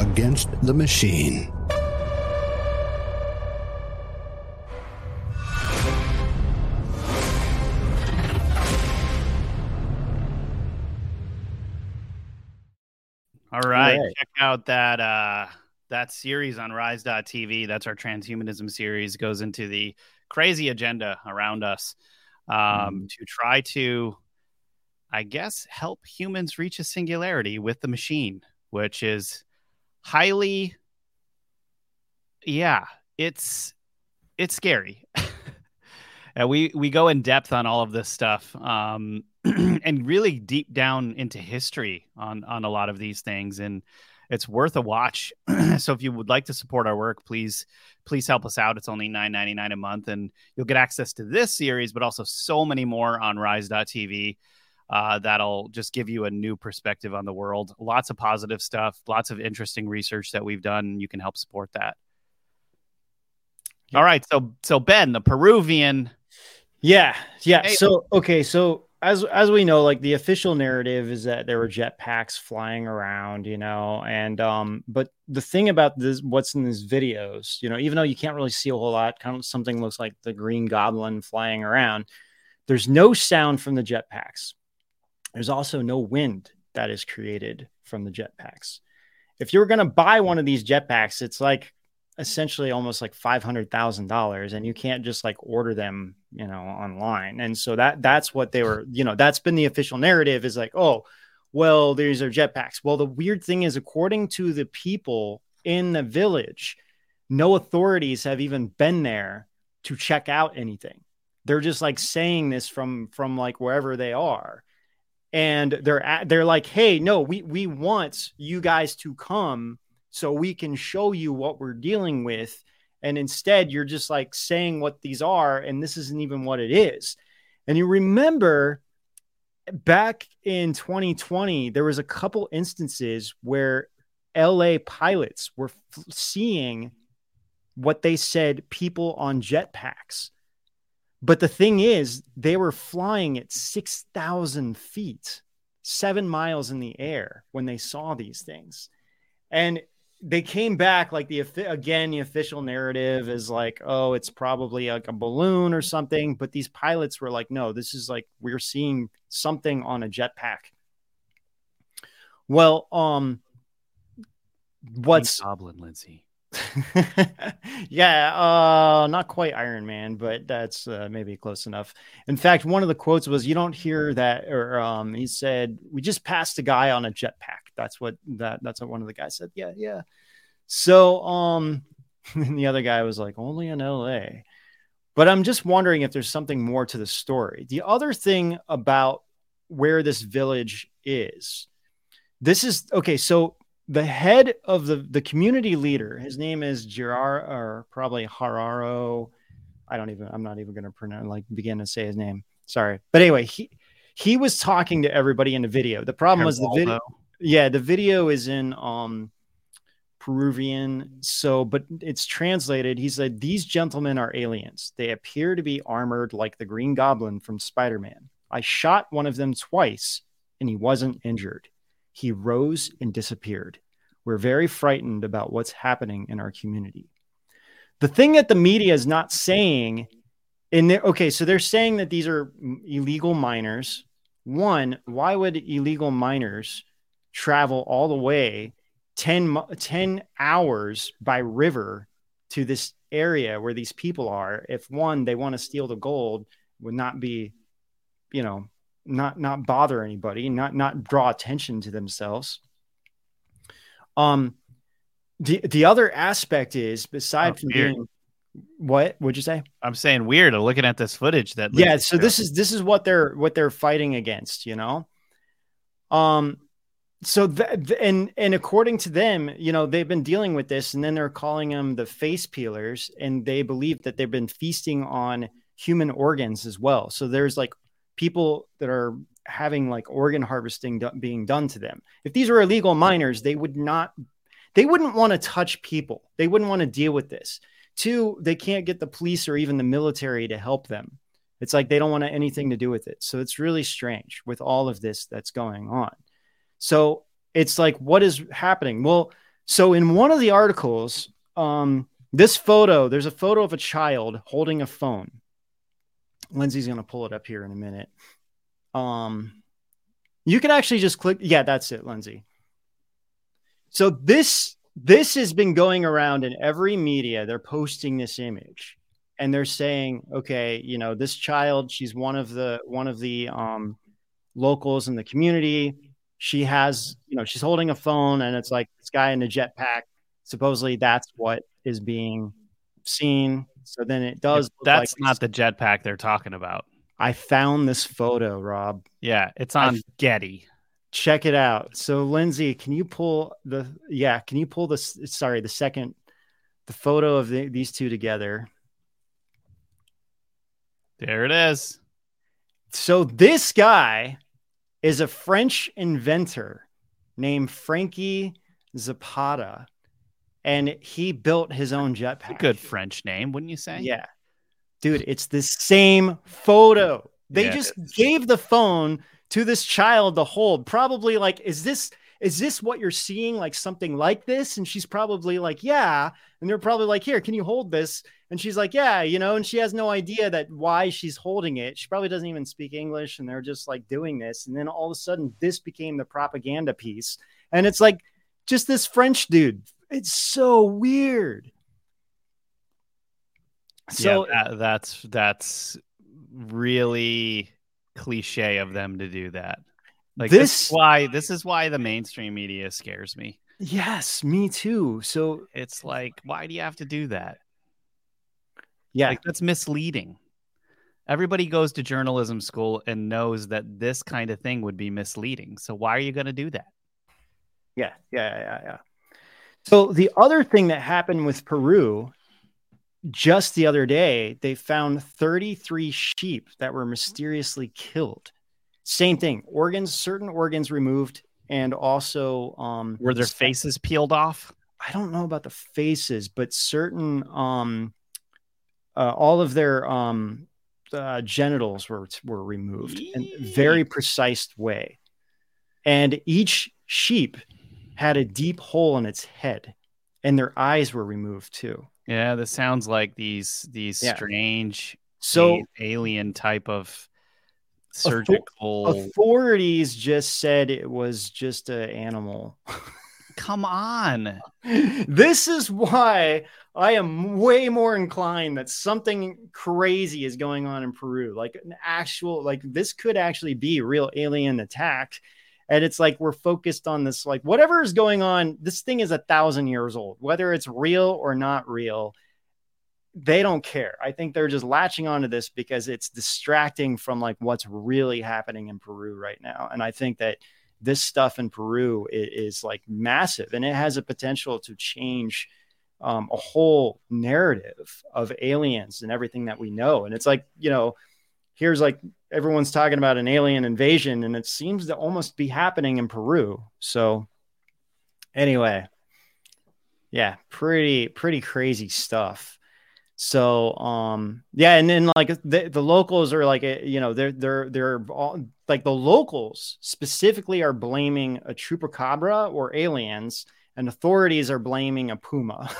against the machine? All right, Yay. check out that uh, that series on Rise dot T V. That's our transhumanism series. It goes into the crazy agenda around us. Um, to try to, I guess, help humans reach a singularity with the machine, which is highly, yeah, it's it's scary. And we we go in depth on all of this stuff, um, and really deep down into history on on a lot of these things, and it's worth a watch. So if you would like to support our work, please, please help us out. It's only nine ninety-nine a month, and you'll get access to this series, but also so many more on Rise dot T V. Uh, that'll just give you a new perspective on the world. Lots of positive stuff, lots of interesting research that we've done. You can help support that. Yeah. All right. So, so Ben, the Peruvian. Yeah. Yeah. Hey. So, okay. So, As as we know, like the official narrative is that there were jetpacks flying around, you know, and um, but the thing about this, what's in these videos, you know, even though you can't really see a whole lot, kind of something looks like the Green Goblin flying around. There's no sound from the jetpacks. There's also no wind that is created from the jetpacks. If you were going to buy one of these jetpacks, it's like essentially almost like five hundred thousand dollars, and you can't just like order them, you know, online. And so that that's what they were, you know, that's been the official narrative, is like, oh, well, these are jetpacks. Well, the weird thing is, according to the people in the village, no authorities have even been there to check out anything. They're just like saying this from from like wherever they are. And they're at, they're like, hey, no, we we want you guys to come so we can show you what we're dealing with. And instead, you're just like saying what these are, and this isn't even what it is. And you remember back in twenty twenty, there was a couple instances where L A pilots were f- seeing what they said people on jetpacks. But the thing is, they were flying at six thousand feet, seven miles in the air when they saw these things. And they came back, like, the again, the official narrative is like, oh, it's probably like a balloon or something. But these pilots were like, no, this is like, we're seeing something on a jetpack. Well, um, what's Goblin, Lindsay? Yeah, uh, not quite Iron Man, but that's uh, maybe close enough. In fact, one of the quotes was, you don't hear that, or um, he said, we just passed a guy on a jetpack. That's what that that's what one of the guys said. Yeah, yeah. So um and the other guy was like, only in L A. But I'm just wondering if there's something more to the story. The other thing about where this village is, this is okay, so the head of the, the community leader, his name is Gerard, or probably Hararo. I don't even I'm not even gonna pronounce like begin to say his name. Sorry. But anyway, he he was talking to everybody in the video. The problem was the video. Yeah, the video is in um, Peruvian, so but it's translated. He said, these gentlemen are aliens. They appear to be armored like the Green Goblin from Spider-Man. I shot one of them twice, and he wasn't injured. He rose and disappeared. We're very frightened about what's happening in our community. The thing that the media is not saying in there. Okay, so they're saying that these are illegal miners. One, why would illegal miners travel all the way ten, ten hours by river to this area where these people are, if one, they want to steal the gold, would not be, you know, not, not bother anybody, not, not draw attention to themselves. Um, the, the other aspect is, beside oh, from weird. being, what would you say? I'm saying weird. I'm looking at this footage that, yeah. So this is, this is what they're, what they're fighting against, you know? Um, So that, and and according to them, you know, they've been dealing with this, and then they're calling them the face peelers, and they believe that they've been feasting on human organs as well. So there's like people that are having like organ harvesting do- being done to them. If these were illegal miners, they would not, they wouldn't want to touch people. They wouldn't want to deal with this. Two, they can't get the police or even the military to help them. It's like they don't want anything to do with it. So it's really strange with all of this that's going on. So it's like, what is happening? Well, so in one of the articles, um, this photo, there's a photo of a child holding a phone. Lindsay's going to pull it up here in a minute. Um, you can actually just click. Yeah, that's it, Lindsay. So this, this has been going around in every media. They're posting this image and they're saying, okay, you know, this child, she's one of the, one of the um, locals in the community. she has, you know, she's holding a phone and it's like this guy in a jetpack. Supposedly that's what is being seen. So then it does. Look that's like not the jetpack they're talking about. I found this photo, Rob. Yeah, it's on I've, Getty. Check it out. So Lindsay, can you pull the, yeah, can you pull this? Sorry, the second, the photo of the, these two together. There it is. So this guy is a French inventor named Frankie Zapata, and he built his own jetpack. A good French name, wouldn't you say? Yeah. Dude, it's the same photo. They yeah, just gave the phone to this child to hold. Probably like, is this is this what you're seeing? Like something like this? And she's probably like, yeah. And they're probably like, here, can you hold this? And she's like, yeah, you know, and she has no idea that why she's holding it. She probably doesn't even speak English. And they're just like doing this. And then all of a sudden, this became the propaganda piece. And it's like just this French dude. It's so weird. So yeah, that, that's that's really cliche of them to do that. Like this, this is why this is why the mainstream media scares me. Yes, me too. So it's like, why do you have to do that? Yeah, like, that's misleading. Everybody goes to journalism school and knows that this kind of thing would be misleading. So why are you going to do that? Yeah, yeah, yeah, yeah. So the other thing that happened with Peru. Just the other day, they found thirty-three sheep that were mysteriously killed. Same thing. Organs, certain organs removed, and also... Um, were their faces peeled off? I don't know about the faces, but certain... Um, uh, all of their um, uh, genitals were, were removed Yee. in a very precise way. And each sheep had a deep hole in its head, and their eyes were removed too. Yeah, this sounds like these these yeah. strange so, alien type of surgical... Authorities just said it was just an animal. Come on. This is why I am way more inclined that something crazy is going on in Peru. Like an actual, like this could actually be a real alien attack. And it's like we're focused on this, like whatever is going on. This thing is a thousand years old, whether it's real or not real. They don't care. I think they're just latching onto this because it's distracting from like what's really happening in Peru right now. And I think that this stuff in Peru is, is like massive, and it has a potential to change um, a whole narrative of aliens and everything that we know. And it's like, you know, here's like everyone's talking about an alien invasion, and it seems to almost be happening in Peru. So anyway, yeah, pretty, pretty crazy stuff. So, um, yeah. And then like the, the locals are like, you know, they're, they're, they're all, like the locals specifically are blaming a chupacabra or aliens, and authorities are blaming a puma.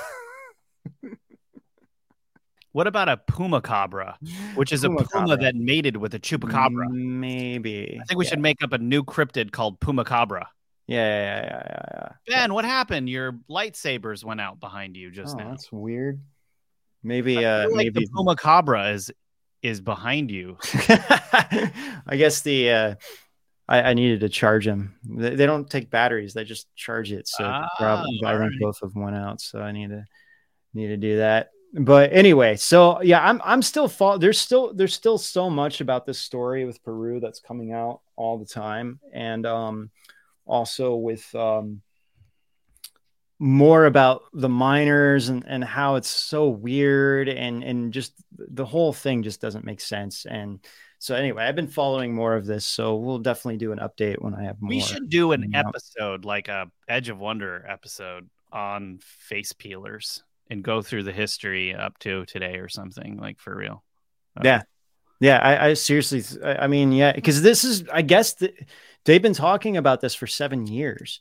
What about a puma cabra, which is puma a puma cabra. That mated with a chupacabra? Maybe. I think we yeah. should make up a new cryptid called puma cabra. Yeah, yeah, yeah, yeah, yeah. Ben, yeah. What happened? Your lightsabers went out behind you just oh, now. That's weird. Maybe. I feel uh, like maybe the puma cabra is is behind you. I guess the uh, I, I needed to charge him. They, they don't take batteries; they just charge it. So ah, probably I right. both of them went out. So I need to need to do that. But anyway, so yeah, I'm I'm still fo- there's still there's still so much about this story with Peru that's coming out all the time, and um, also with um, more about the miners and, and how it's so weird, and and just the whole thing just doesn't make sense. And so anyway, I've been following more of this, so we'll definitely do an update when I have more. We should do an episode out. Like a Edge of Wonder episode on face peelers. And go through the history up to today or something, like for real. Uh, yeah. Yeah. I, I seriously, I, I mean, yeah, because this is, I guess the, they've been talking about this for seven years.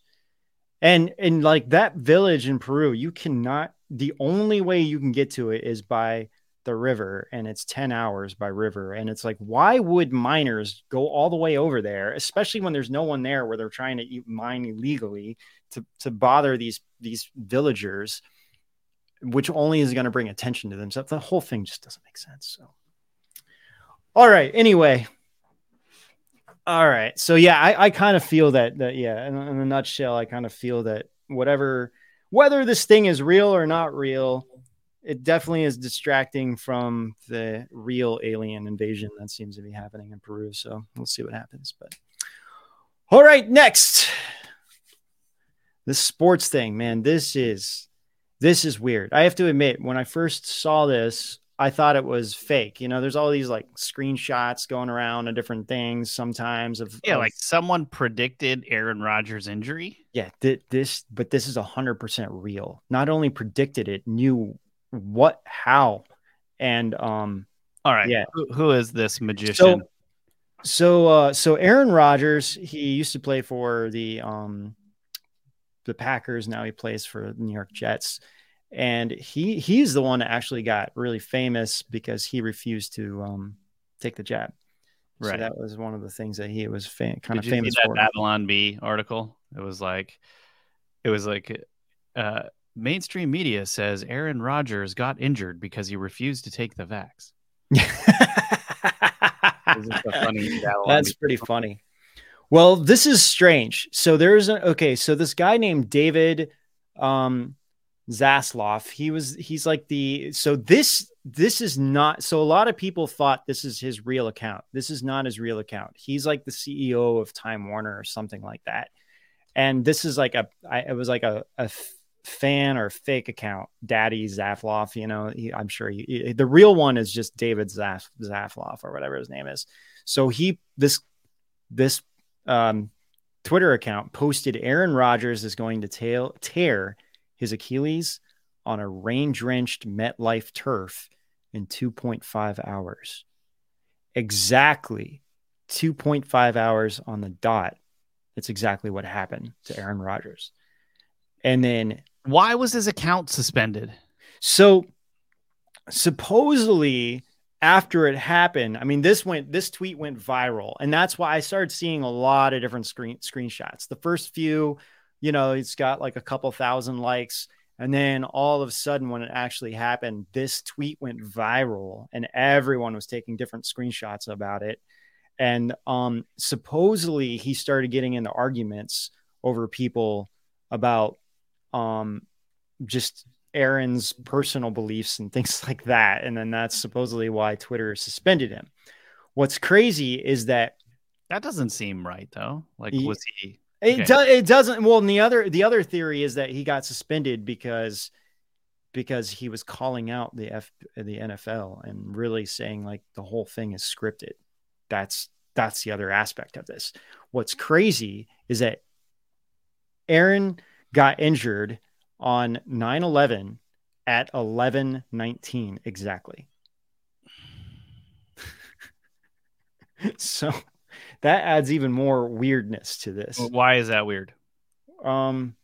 And, and like that village in Peru, you cannot, the only way you can get to it is by the river, and it's ten hours by river. And it's like, why would miners go all the way over there, especially when there's no one there where they're trying to mine illegally to, to bother these, these villagers, which only is going to bring attention to themselves. The whole thing just doesn't make sense. So, all right. Anyway, All right. So, yeah, I, I kind of feel that, that yeah, in, in a nutshell, I kind of feel that whatever, whether this thing is real or not real, it definitely is distracting from the real alien invasion that seems to be happening in Peru. So we'll see what happens. But all right, next. This sports thing, man, this is this is weird. I have to admit, when I first saw this, I thought it was fake. You know, there's all these like screenshots going around of different things sometimes. Of yeah, of, like someone predicted Aaron Rodgers' injury. Yeah, th- this, but this is one hundred percent real. Not only predicted it, knew what, how, and um. All right, yeah. Who, who is this magician? So, so, uh, so Aaron Rodgers, he used to play for the um, the Packers. Now he plays for the New York Jets. And he he's the one that actually got really famous because he refused to um, take the jab. Right. So that was one of the things that he was fam- kind Did of famous for. Did you see that Babylon Bee article? It was like, it was like, uh, mainstream media says Aaron Rodgers got injured because he refused to take the vax. funny That's Bee pretty funny. Well, this is strange. So there's an okay. So this guy named David. Um, Zasloff, he was he's like the so this this is not so a lot of people thought this is his real account. This is not his real account. He's like the C E O of Time Warner or something like that. And this is like a I, it was like a, a fan or fake account, Daddy Zasloff. You know, he, I'm sure he, he, the real one is just David Zaf, Zasloff or whatever his name is. So he this this um, Twitter account posted Aaron Rodgers is going to tail, tear. his Achilles on a rain-drenched MetLife turf in two point five hours. Exactly two point five hours on the dot. That's exactly what happened to Aaron Rodgers. And then... Why was his account suspended? So, supposedly, after it happened, I mean, this went this tweet went viral. And that's why I started seeing a lot of different screen screenshots. The first few... You know, it's got like a couple thousand likes. And then all of a sudden, when it actually happened, this tweet went viral and everyone was taking different screenshots about it. And um, supposedly he started getting into arguments over people about um, just Aaron's personal beliefs and things like that. And then that's supposedly why Twitter suspended him. What's crazy is that. That doesn't seem right, though. Like, he, was he. It, okay. do, it doesn't. Well, and the other the other theory is that he got suspended because because he was calling out the F, the N F L and really saying like the whole thing is scripted. That's that's the other aspect of this. What's crazy is that Aaron got injured on nine eleven at eleven nineteen exactly. So. That adds even more weirdness to this. Well, why is that weird? Um,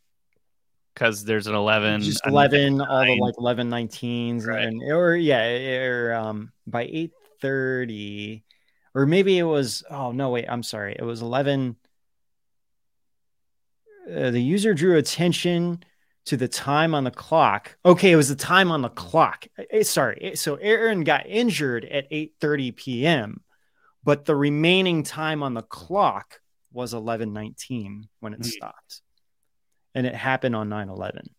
because there's an eleven, just eleven, nine, all the like eleven nineteens, right. and or yeah, or um, by eight thirty, or maybe it was. Oh no, wait, I'm sorry. It was eleven. Uh, the user drew attention to the time on the clock. Okay, it was the time on the clock. Sorry, so Aaron got injured at eight thirty p.m. But the remaining time on the clock was eleven nineteen when it stopped. And it happened on nine eleven.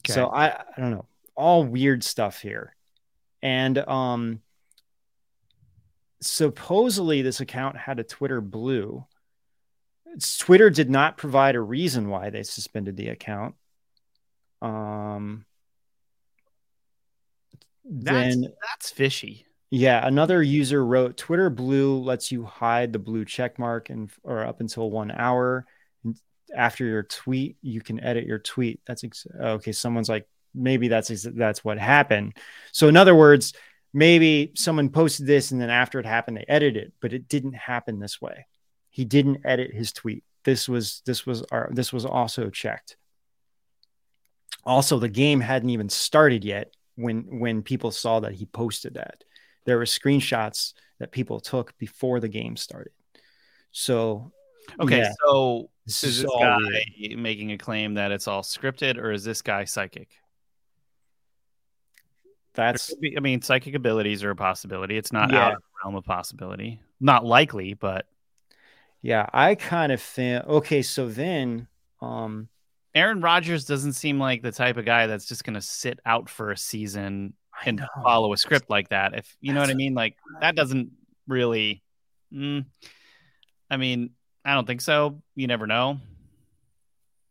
Okay. So I, I don't know. All weird stuff here. And um, supposedly this account had a Twitter blue. Twitter did not provide a reason why they suspended the account. Um, that's, then, that's fishy. Yeah, another user wrote, Twitter Blue lets you hide the blue check mark and or up until one hour after your tweet, you can edit your tweet. That's ex- okay. Someone's like, maybe that's ex- that's what happened. So in other words, maybe someone posted this and then after it happened, they edited it, but it didn't happen this way. He didn't edit his tweet. This was this was our, this was also checked. Also, the game hadn't even started yet when when people saw that he posted that. There were screenshots that people took before the game started. So, okay, yeah. so this is this guy weird. making a claim that it's all scripted, or is this guy psychic? That's, be, I mean, psychic abilities are a possibility. It's not yeah. out of the realm of possibility. Not likely, but Yeah, I kind of think, okay, so then um, Aaron Rodgers doesn't seem like the type of guy that's just going to sit out for a season and follow a script like that. If you know that's what I mean, like that doesn't really, mm, I mean, I don't think so. You never know.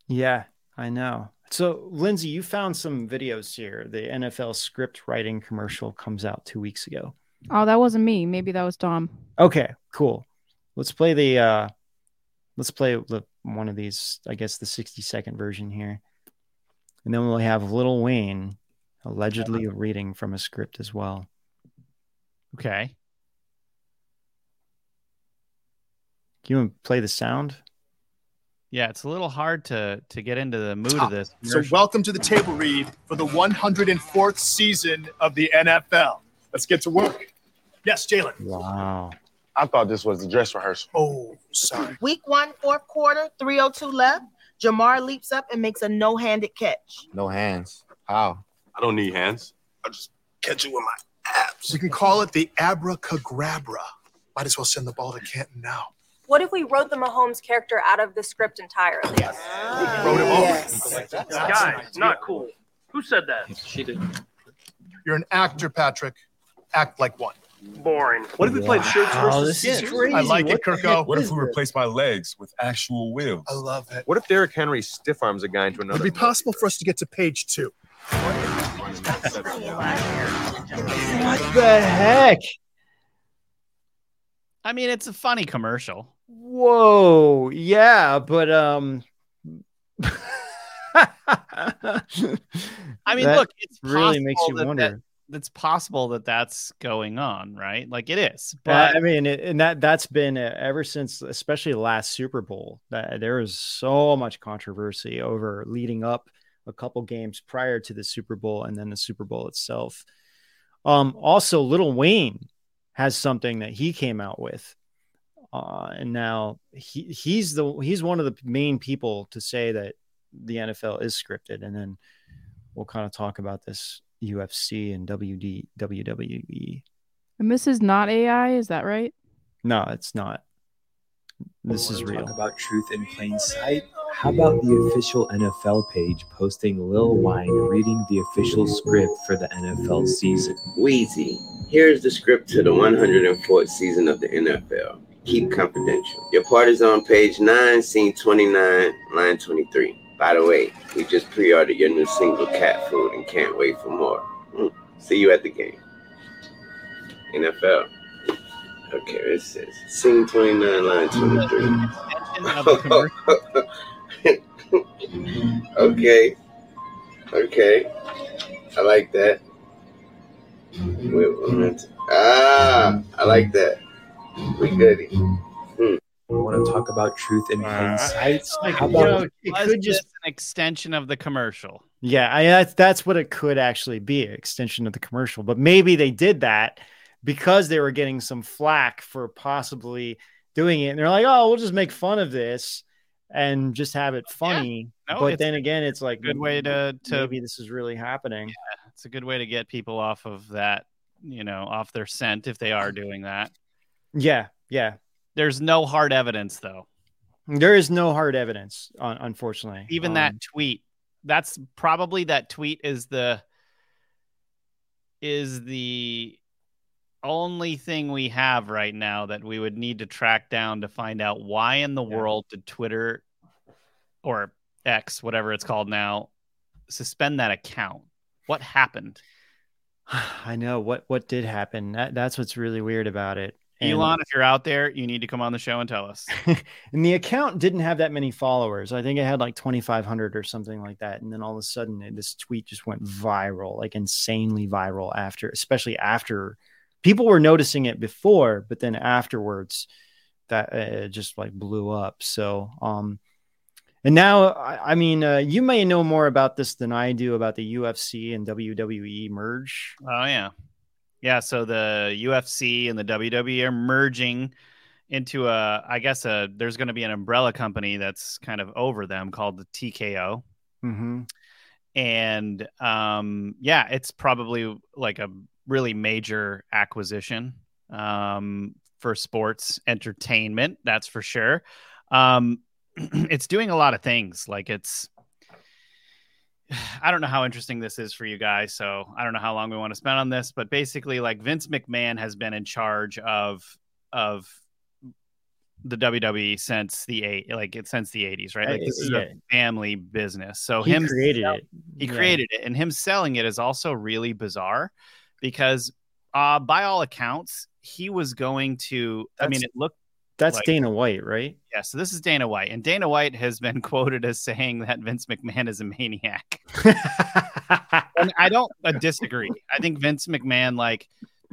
Yeah, I know. So Lindsay, you found some videos here. The N F L script writing commercial comes out two weeks ago. Oh, that wasn't me. Maybe that was Dom. Okay, cool. Let's play the, uh, let's play the, one of these, I guess the sixty second version here. And then we'll have Lil Wayne allegedly reading from a script as well. Okay. Can you play the sound? Yeah, it's a little hard to to get into the mood of this commercial. So welcome to the table read for the one hundred fourth season of the N F L. Let's get to work. Yes, Jalen. Wow. I thought this was the dress rehearsal. Oh, sorry. Week one, fourth quarter, three oh two left. Jamar leaps up and makes a no-handed catch. No hands. How? I don't need hands. I'll just catch you with my abs. We can call it the abracadabra. Might as well send the ball to Canton now. What if we wrote the Mahomes character out of the script entirely? Yes. Ah, wrote him yes. over. Guys, nice. Not cool. Who said that? She did. You're an actor, Patrick. Act like one. Boring. What if we wow. played shirts versus skins? I like what it, Kirko. What if we replace my legs with actual wheels? I love it. What if Derrick Henry stiff arms a guy into another? Would it be possible for us to get to page two? What the heck? I mean, it's a funny commercial. Whoa, yeah, but um, I mean, that look, it's really makes you that wonder. That, it's possible that that's going on, right? Like it is. But yeah, I mean, it, and that that's been uh, ever since, especially last Super Bowl. That there was so much controversy over leading up a couple games prior to the Super Bowl and then the Super Bowl itself. Um, also, Lil Wayne has something that he came out with. Uh, and now he he's the he's one of the main people to say that the N F L is scripted. And then we'll kind of talk about this U F C and W W E. And this is not A I, is that right? No, it's not. This well, is real. Talk about truth in plain sight. How about the official N F L page posting Lil Wayne reading the official script for the N F L season? Wheezy, here's the script to the one hundred fourth season of the N F L. Keep confidential. Your part is on page nine, scene twenty-nine, line twenty-three. By the way, we just pre-ordered your new single, Cat Food, and can't wait for more. Mm. See you at the game. N F L. Okay, it says scene twenty-nine, line twenty-three. okay, okay, I like that. Wait, wait, wait. Ah, I like that. We goody. Hmm. We want to talk about truth in plain sight. Like, you know, it, it could just an extension of the commercial. Yeah, I, that's that's what it could actually be, an extension of the commercial. But maybe they did that because they were getting some flack for possibly doing it. And they're like, oh, we'll just make fun of this and just have it funny. Yeah. No, but then again, it's like a good way to, to maybe this is really happening. Yeah, it's a good way to get people off of that, you know, off their scent if they are doing that. Yeah. Yeah. There's no hard evidence, though. There is no hard evidence, unfortunately. Even um, that tweet. That's probably that tweet is the is the only thing we have right now that we would need to track down to find out why in the yeah. world did Twitter or X, whatever it's called now, suspend that account. What happened? I know what, what did happen. That, that's what's really weird about it. And Elon, if you're out there, you need to come on the show and tell us. And the account didn't have that many followers. I think it had like twenty-five hundred or something like that. And then all of a sudden it, this tweet just went viral, like insanely viral after, especially after people were noticing it before, but then afterwards that uh, just like blew up. So, um, and now, I, I mean, uh, you may know more about this than I do about the U F C and W W E merge. Oh, yeah. Yeah. So the U F C and the W W E are merging into a, I guess a, there's going to be an umbrella company that's kind of over them called the T K O. Mm-hmm. And um, yeah, it's probably like a really major acquisition um, for sports entertainment, that's for sure. Um, it's doing a lot of things. Like it's, I don't know how interesting this is for you guys, so I don't know how long we want to spend on this, but basically like Vince McMahon has been in charge of, of the W W E since the eight, like it's since the eighties, right? Like this is yeah. a family business. So he him created it. He yeah. created it, and him selling it is also really bizarre because uh, by all accounts, he was going to, that's, I mean, it looked, that's like, Dana White, right? Yeah. So this is Dana White, and Dana White has been quoted as saying that Vince McMahon is a maniac. And I don't uh, disagree. I think Vince McMahon, like,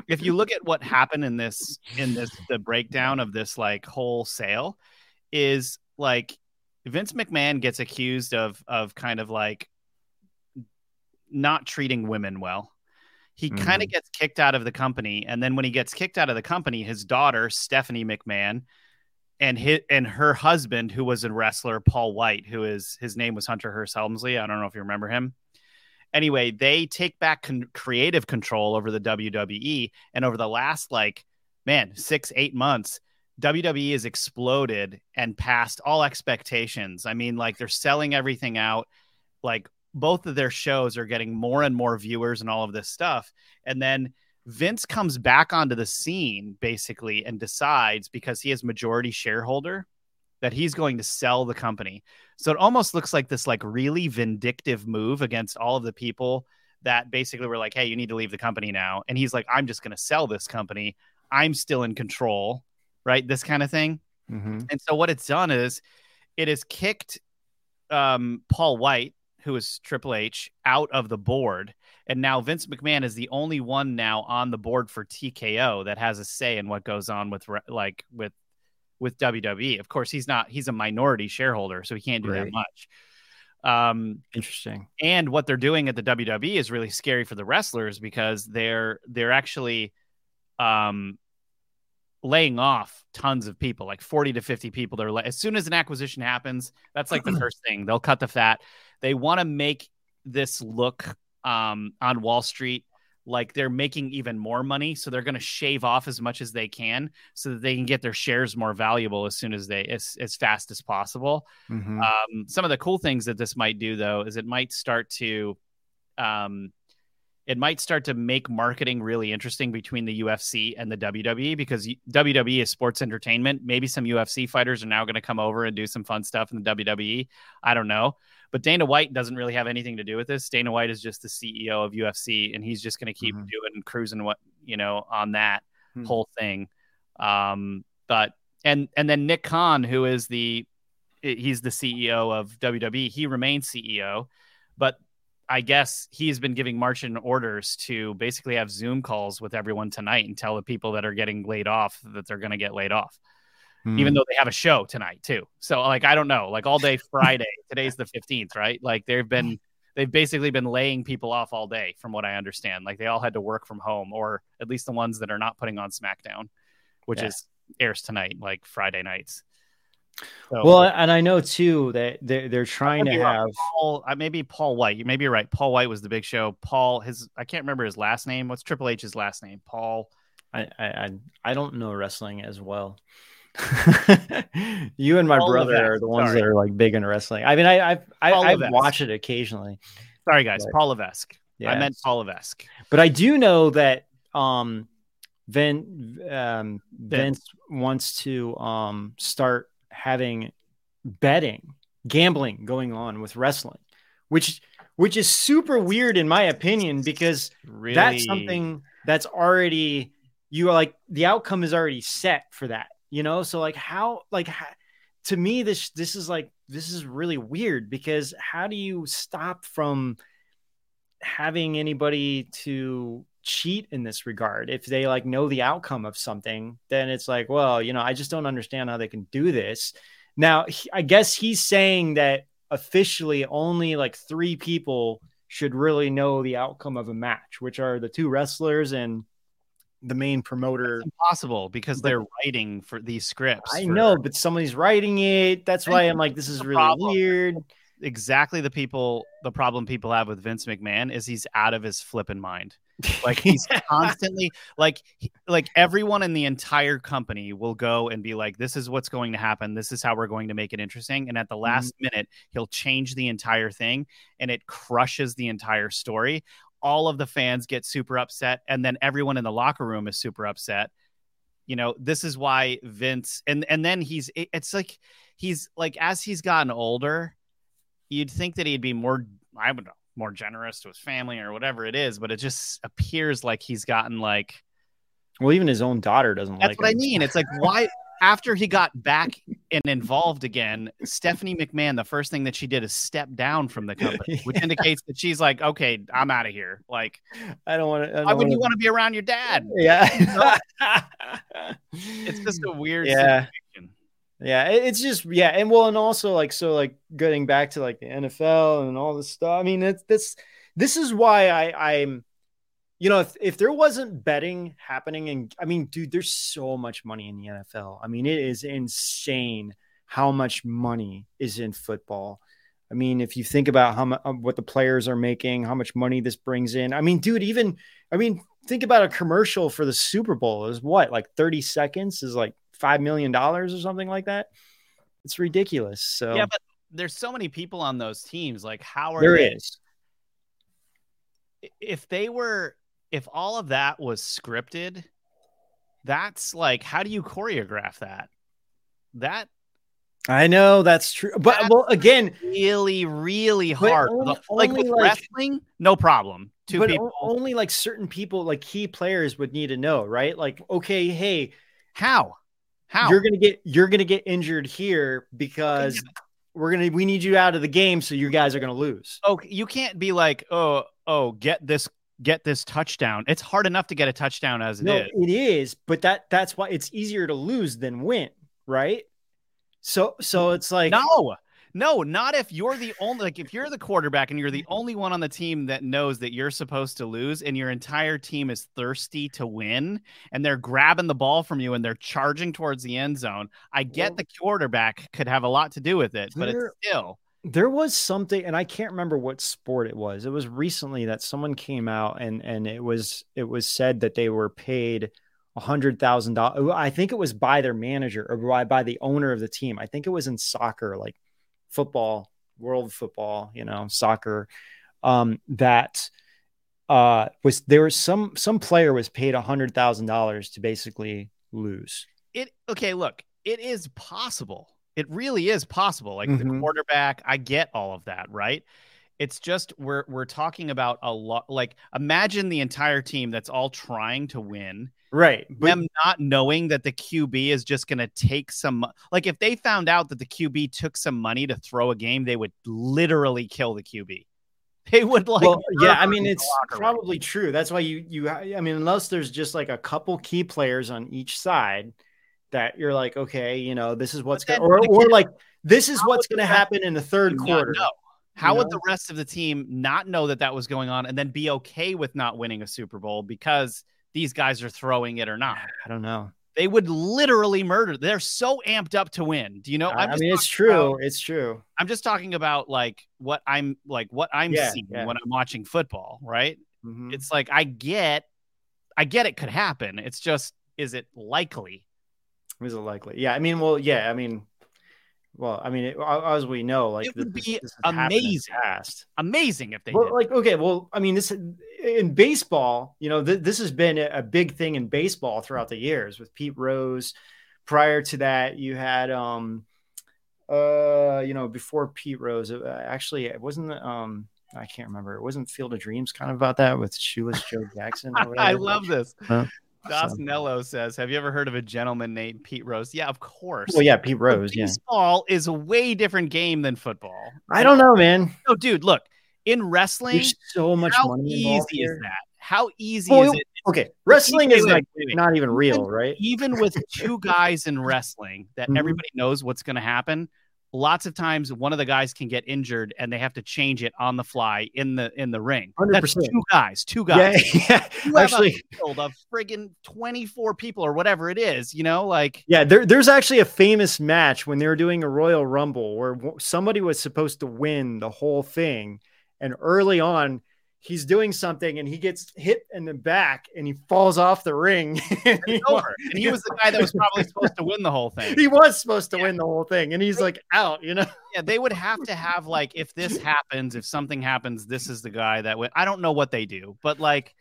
if you look at what happened in this, in this, the breakdown of this, like, whole sale is like Vince McMahon gets accused of, of kind of like not treating women well. He mm-hmm. kind of gets kicked out of the company. And then when he gets kicked out of the company, his daughter, Stephanie McMahon, and his, and her husband, who was a wrestler, Paul White, who is, his name was Hunter Hearst Helmsley. I don't know if you remember him. Anyway, they take back con- creative control over the W W E. And over the last, like, man, six, eight months, W W E has exploded and passed all expectations. I mean, like, they're selling everything out. Like, both of their shows are getting more and more viewers and all of this stuff. And then Vince comes back onto the scene basically and decides, because he is majority shareholder, that he's going to sell the company. So it almost looks like this like really vindictive move against all of the people that basically were like, hey, you need to leave the company now. And he's like, I'm just going to sell this company. I'm still in control, right? This kind of thing. Mm-hmm. And so what it's done is it has kicked um, Paul White, who is Triple H, out of the board. And now Vince McMahon is the only one now on the board for T K O that has a say in what goes on with like with with W W E. Of course, he's not he's a minority shareholder, so he can't do right. that much. Um, Interesting. And what they're doing at the W W E is really scary for the wrestlers because they're they're actually um, laying off tons of people, like forty to fifty people. They're la- as soon as an acquisition happens, that's like the first thing. They'll cut the fat. They want to make this look um, on Wall Street like they're making even more money. So they're going to shave off as much as they can so that they can get their shares more valuable as soon as they as, as fast as possible. Mm-hmm. Um, some of the cool things that this might do, though, is it might start to um, it might start to make marketing really interesting between the U F C and the W W E, because W W E is sports entertainment. Maybe some U F C fighters are now going to come over and do some fun stuff in the W W E. I don't know. But Dana White doesn't really have anything to do with this. Dana White is just the C E O of U F C, and he's just going to keep mm-hmm. doing cruising what you know on that mm-hmm. whole thing. Um, but and and then Nick Khan, who is the he's the C E O of W W E, he remains C E O, but I guess he's been giving marching orders to basically have Zoom calls with everyone tonight and tell the people that are getting laid off that they're going to get laid off. Even though they have a show tonight too. So like, I don't know, like all day Friday, today's the fifteenth, right? Like they've been, they've basically been laying people off all day from what I understand. Like they all had to work from home, or at least the ones that are not putting on SmackDown, which yeah. is airs tonight, like Friday nights. So, well, and I know too that they're, they're trying to have Paul, maybe Paul White. You may be right. Paul White was the big show. Paul, his, I can't remember his last name. What's Triple H's last name? Paul. I, I, I don't know wrestling as well. You and my All brother are the ones Sorry. that are like big in wrestling. I mean, I I I, I watch it occasionally. Sorry, guys, but, Paul Levesque. Yeah. I meant Paul Levesque. But I do know that um, Vin, um, Vince wants to um, start having betting, gambling going on with wrestling, which which is super weird in my opinion, because really? that's something that's already you are like the outcome is already set for that. You know, so like how like how, to me, this this is like this is really weird, because how do you stop from having anybody to cheat in this regard? If they like know the outcome of something, then it's like, well, you know, I just don't understand how they can do this. Now, he, I guess he's saying that officially only like three people should really know the outcome of a match, which are the two wrestlers and the main promoter. It's impossible because but, they're writing for these scripts. I for, know, but somebody's writing it. That's why I'm like, this is really problem. weird. exactly the people, the problem people have with Vince McMahon is he's out of his flipping mind. Like he's constantly like, like everyone in the entire company will go and be like, this is what's going to happen. This is how we're going to make it interesting. And at the last mm-hmm. minute, he'll change the entire thing and it crushes the entire story. All of the fans get super upset. And then everyone in the locker room is super upset. You know, this is why Vince, and, and then he's, it, it's like, he's like, as he's gotten older, you'd think that he'd be more, I don't know, more generous to his family or whatever it is, but it just appears like he's gotten like, well, even his own daughter doesn't like him. That's what I mean. It's like, why, after he got back and involved again, Stephanie McMahon, the first thing that she did is step down from the company, which indicates that she's like, okay, I'm out of here. Like, I don't want to, why wouldn't you want to be around your dad? Yeah. It's just a weird yeah. situation. Yeah. It's just, yeah. And well, and also like, so like getting back to like the N F L and all this stuff. I mean, it's this, this is why I, I'm, you know, if, if there wasn't betting happening, and I mean, dude, there's so much money in the N F L. I mean, it is insane how much money is in football. I mean, if you think about how much, what the players are making, how much money this brings in. I mean, dude, even, I mean, think about a commercial for the Super Bowl is what, like thirty seconds is like five million dollars or something like that. It's ridiculous. So yeah, but there's so many people on those teams. Like how are there they, is. If they were, if all of that was scripted, that's like, how do you choreograph that? That I know that's true, but that's well, again, really, really hard. Only, like only with like, wrestling, no problem. Two but people, only like certain people, like key players, would need to know, right? Like, okay, hey, how, how you're gonna get you're gonna get injured here because yeah. we're gonna we need you out of the game, so you guys are gonna lose. Oh, you can't be like, oh, oh, get this. Get this touchdown. It's hard enough to get a touchdown as it no, is. It is, but that that's why it's easier to lose than win, right? So so it's like no, no, not if you're the only like if you're the quarterback and you're the only one on the team that knows that you're supposed to lose and your entire team is thirsty to win and they're grabbing the ball from you and they're charging towards the end zone. I get well, the quarterback could have a lot to do with it, but it's still. There was something, and I can't remember what sport it was. It was recently that someone came out and, and it was it was said that they were paid one hundred thousand dollars. I think it was by their manager or by, by the owner of the team. I think it was in soccer, like football, world football, you know, soccer, um, that uh, was there was some some player was paid one hundred thousand dollars to basically lose. It okay, look, it is possible. It really is possible. Like mm-hmm. the quarterback, I get all of that, right? It's just we're we're talking about a lot. Like imagine the entire team that's all trying to win, right? But- them not knowing that the Q B is just going to take some. Like if they found out that the Q B took some money to throw a game, they would literally kill the Q B. They would like, well, yeah. I mean, it's probably true. That's why you you. I mean, unless there's just like a couple key players on each side. That you're like, okay, you know, this is what's going to, or, or like, this is what's going to happen in the third quarter. How would the rest of the team not know that that was going on and then be okay with not winning a Super Bowl because these guys are throwing it or not? I don't know. They would literally murder. They're so amped up to win. Do you know? I'm I mean, it's true. About, it's true. I'm just talking about like what I'm like, what I'm yeah, seeing yeah. when I'm watching football, right? Mm-hmm. It's like, I get, I get it could happen. It's just, is it likely? Is it likely? Yeah, I mean, well, yeah, I mean, well, I mean, it, as we know, like it would this, be this amazing, past. amazing if they well, did. Like, okay, well, I mean, this in baseball, you know, th- this has been a big thing in baseball throughout the years with Pete Rose. Prior to that, you had, um, uh, you know, before Pete Rose, uh, actually, it wasn't, um, I can't remember, it wasn't Field of Dreams, kind of about that with Shoeless Joe Jackson. Or whatever. I love this. Huh? Dos Nello says, have you ever heard of a gentleman named Pete Rose? Yeah, of course. Well, yeah, Pete Rose. Baseball yeah. Baseball is a way different game than football. I don't know, man. No, dude, look, in wrestling, there's so much how money easy here. Is that? How easy well, is it? Okay, wrestling is like not even real, even, right? Even with two guys in wrestling that mm-hmm. everybody knows what's going to happen, lots of times one of the guys can get injured and they have to change it on the fly in the in the ring. one hundred percent. That's two guys, two guys. Yeah, yeah. You have actually a field of friggin' twenty-four people or whatever it is, you know, like. Yeah, there, there's actually a famous match when they were doing a Royal Rumble where somebody was supposed to win the whole thing. And early on, he's doing something and he gets hit in the back and he falls off the ring. And, he, over. and he was the guy that was probably supposed to win the whole thing. He was supposed to yeah. win the whole thing. And he's like out, you know? Yeah. They would have to have like, if this happens, if something happens, this is the guy that would, I don't know what they do, but like,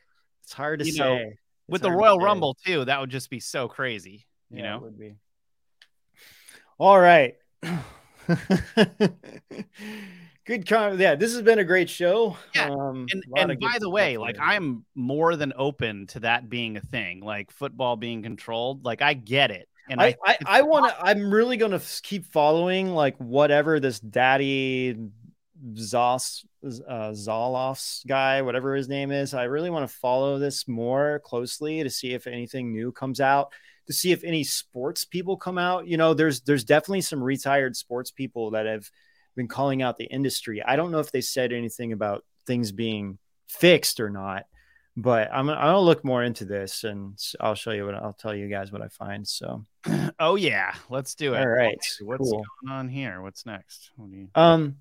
it's hard to say know, with the Royal to Rumble too. That would just be so crazy. You yeah, know, it would be. All right. Good comment. Yeah, this has been a great show. Yeah. Um, and and by the way, like there. I'm more than open to that being a thing, like football being controlled. Like I get it. And I, I, I, I want to, I'm really going to keep following like whatever this daddy Zos, uh, Zoloff's guy, whatever his name is. I really want to follow this more closely to see if anything new comes out, to see if any sports people come out. You know, there's, there's definitely some retired sports people that have been calling out the industry. I don't know if they said anything about things being fixed or not, but I'm I'll look more into this and I'll show you what I'll tell you guys what I find. So, oh yeah, let's do it. All right, okay, what's cool. going on here? What's next? What do you... Um,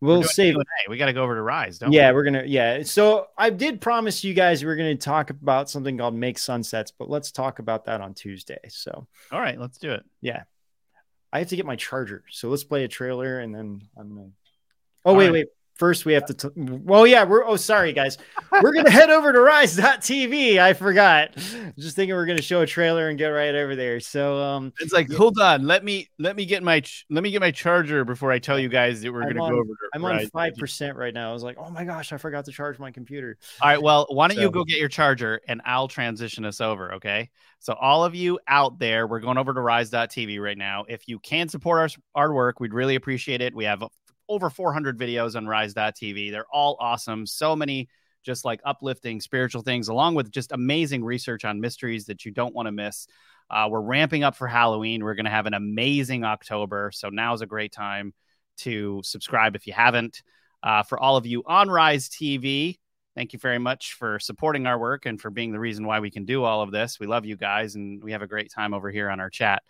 we'll save. We got to go over to Rise, don't yeah, we? Yeah, we're gonna. Yeah, so I did promise you guys we were gonna talk about something called Make Sunsets, but let's talk about that on Tuesday. So, all right, let's do it. Yeah. I have to get my charger. So let's play a trailer and then I'm going to. Oh, All wait, right. wait. First, we have to. T- well, yeah, we're. Oh, sorry, guys. We're going to head over to Rise dot T V. I forgot. Just thinking we're going to show a trailer and get right over there. So um, it's like, yeah. hold on. Let me let me get my ch- let me get my charger before I tell you guys that we're going to go over. To I'm Rise. On five percent right now. I was like, oh, my gosh, I forgot to charge my computer. All right. Well, why don't so. you go get your charger and I'll transition us over. OK, so all of you out there, we're going over to Rise dot T V right now. If you can support our, our work, we'd really appreciate it. We have over four hundred videos on Rise dot T V. They're all awesome. So many just like uplifting spiritual things, along with just amazing research on mysteries that you don't want to miss. Uh, we're ramping up for Halloween. We're going to have an amazing October. So now's a great time to subscribe if you haven't. Uh, for all of you on Rise T V, thank you very much for supporting our work and for being the reason why we can do all of this. We love you guys, and we have a great time over here on our chat.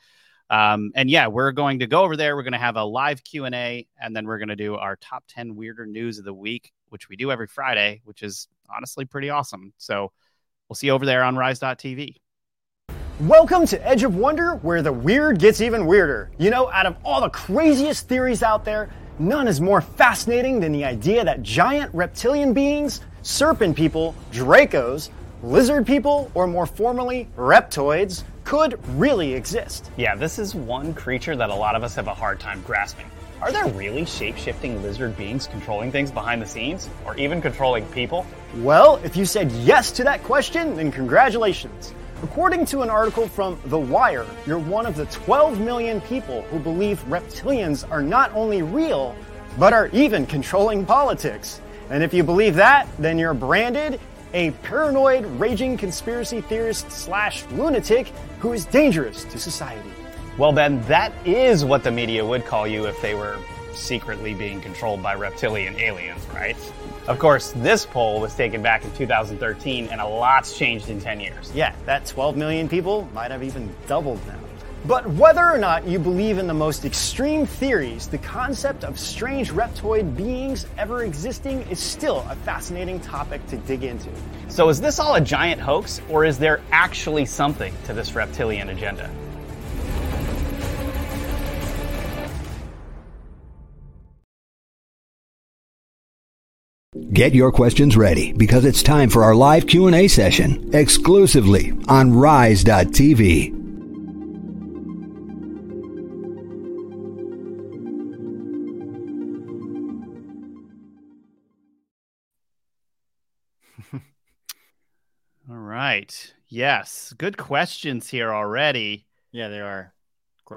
Um, and yeah, we're going to go over there. We're going to have a live Q and A, and then we're going to do our top ten weirder news of the week, which we do every Friday, which is honestly pretty awesome. So we'll see you over there on Rise dot T V. Welcome to Edge of Wonder, where the weird gets even weirder. You know, out of all the craziest theories out there, none is more fascinating than the idea that giant reptilian beings, serpent people, Dracos, lizard people, or more formally, reptoids, could really exist. Yeah, this is one creature that a lot of us have a hard time grasping. Are there really shape-shifting lizard beings controlling things behind the scenes, or even controlling people? Well, if you said yes to that question, then congratulations. According to an article from The Wire, you're one of the twelve million people who believe reptilians are not only real, but are even controlling politics. And if you believe that, then you're branded a paranoid, raging conspiracy theorist slash lunatic who is dangerous to society. Well, Ben, that is what the media would call you if they were secretly being controlled by reptilian aliens, right? Of course, this poll was taken back in two thousand thirteen, and a lot's changed in ten years. Yeah, that twelve million people might have even doubled now. But whether or not you believe in the most extreme theories, the concept of strange reptoid beings ever existing is still a fascinating topic to dig into. So is this all a giant hoax, or is there actually something to this reptilian agenda? Get your questions ready, because it's time for our live Q and A session, exclusively on Rise dot T V. Right. Yes. Good questions here already. Yeah, they are.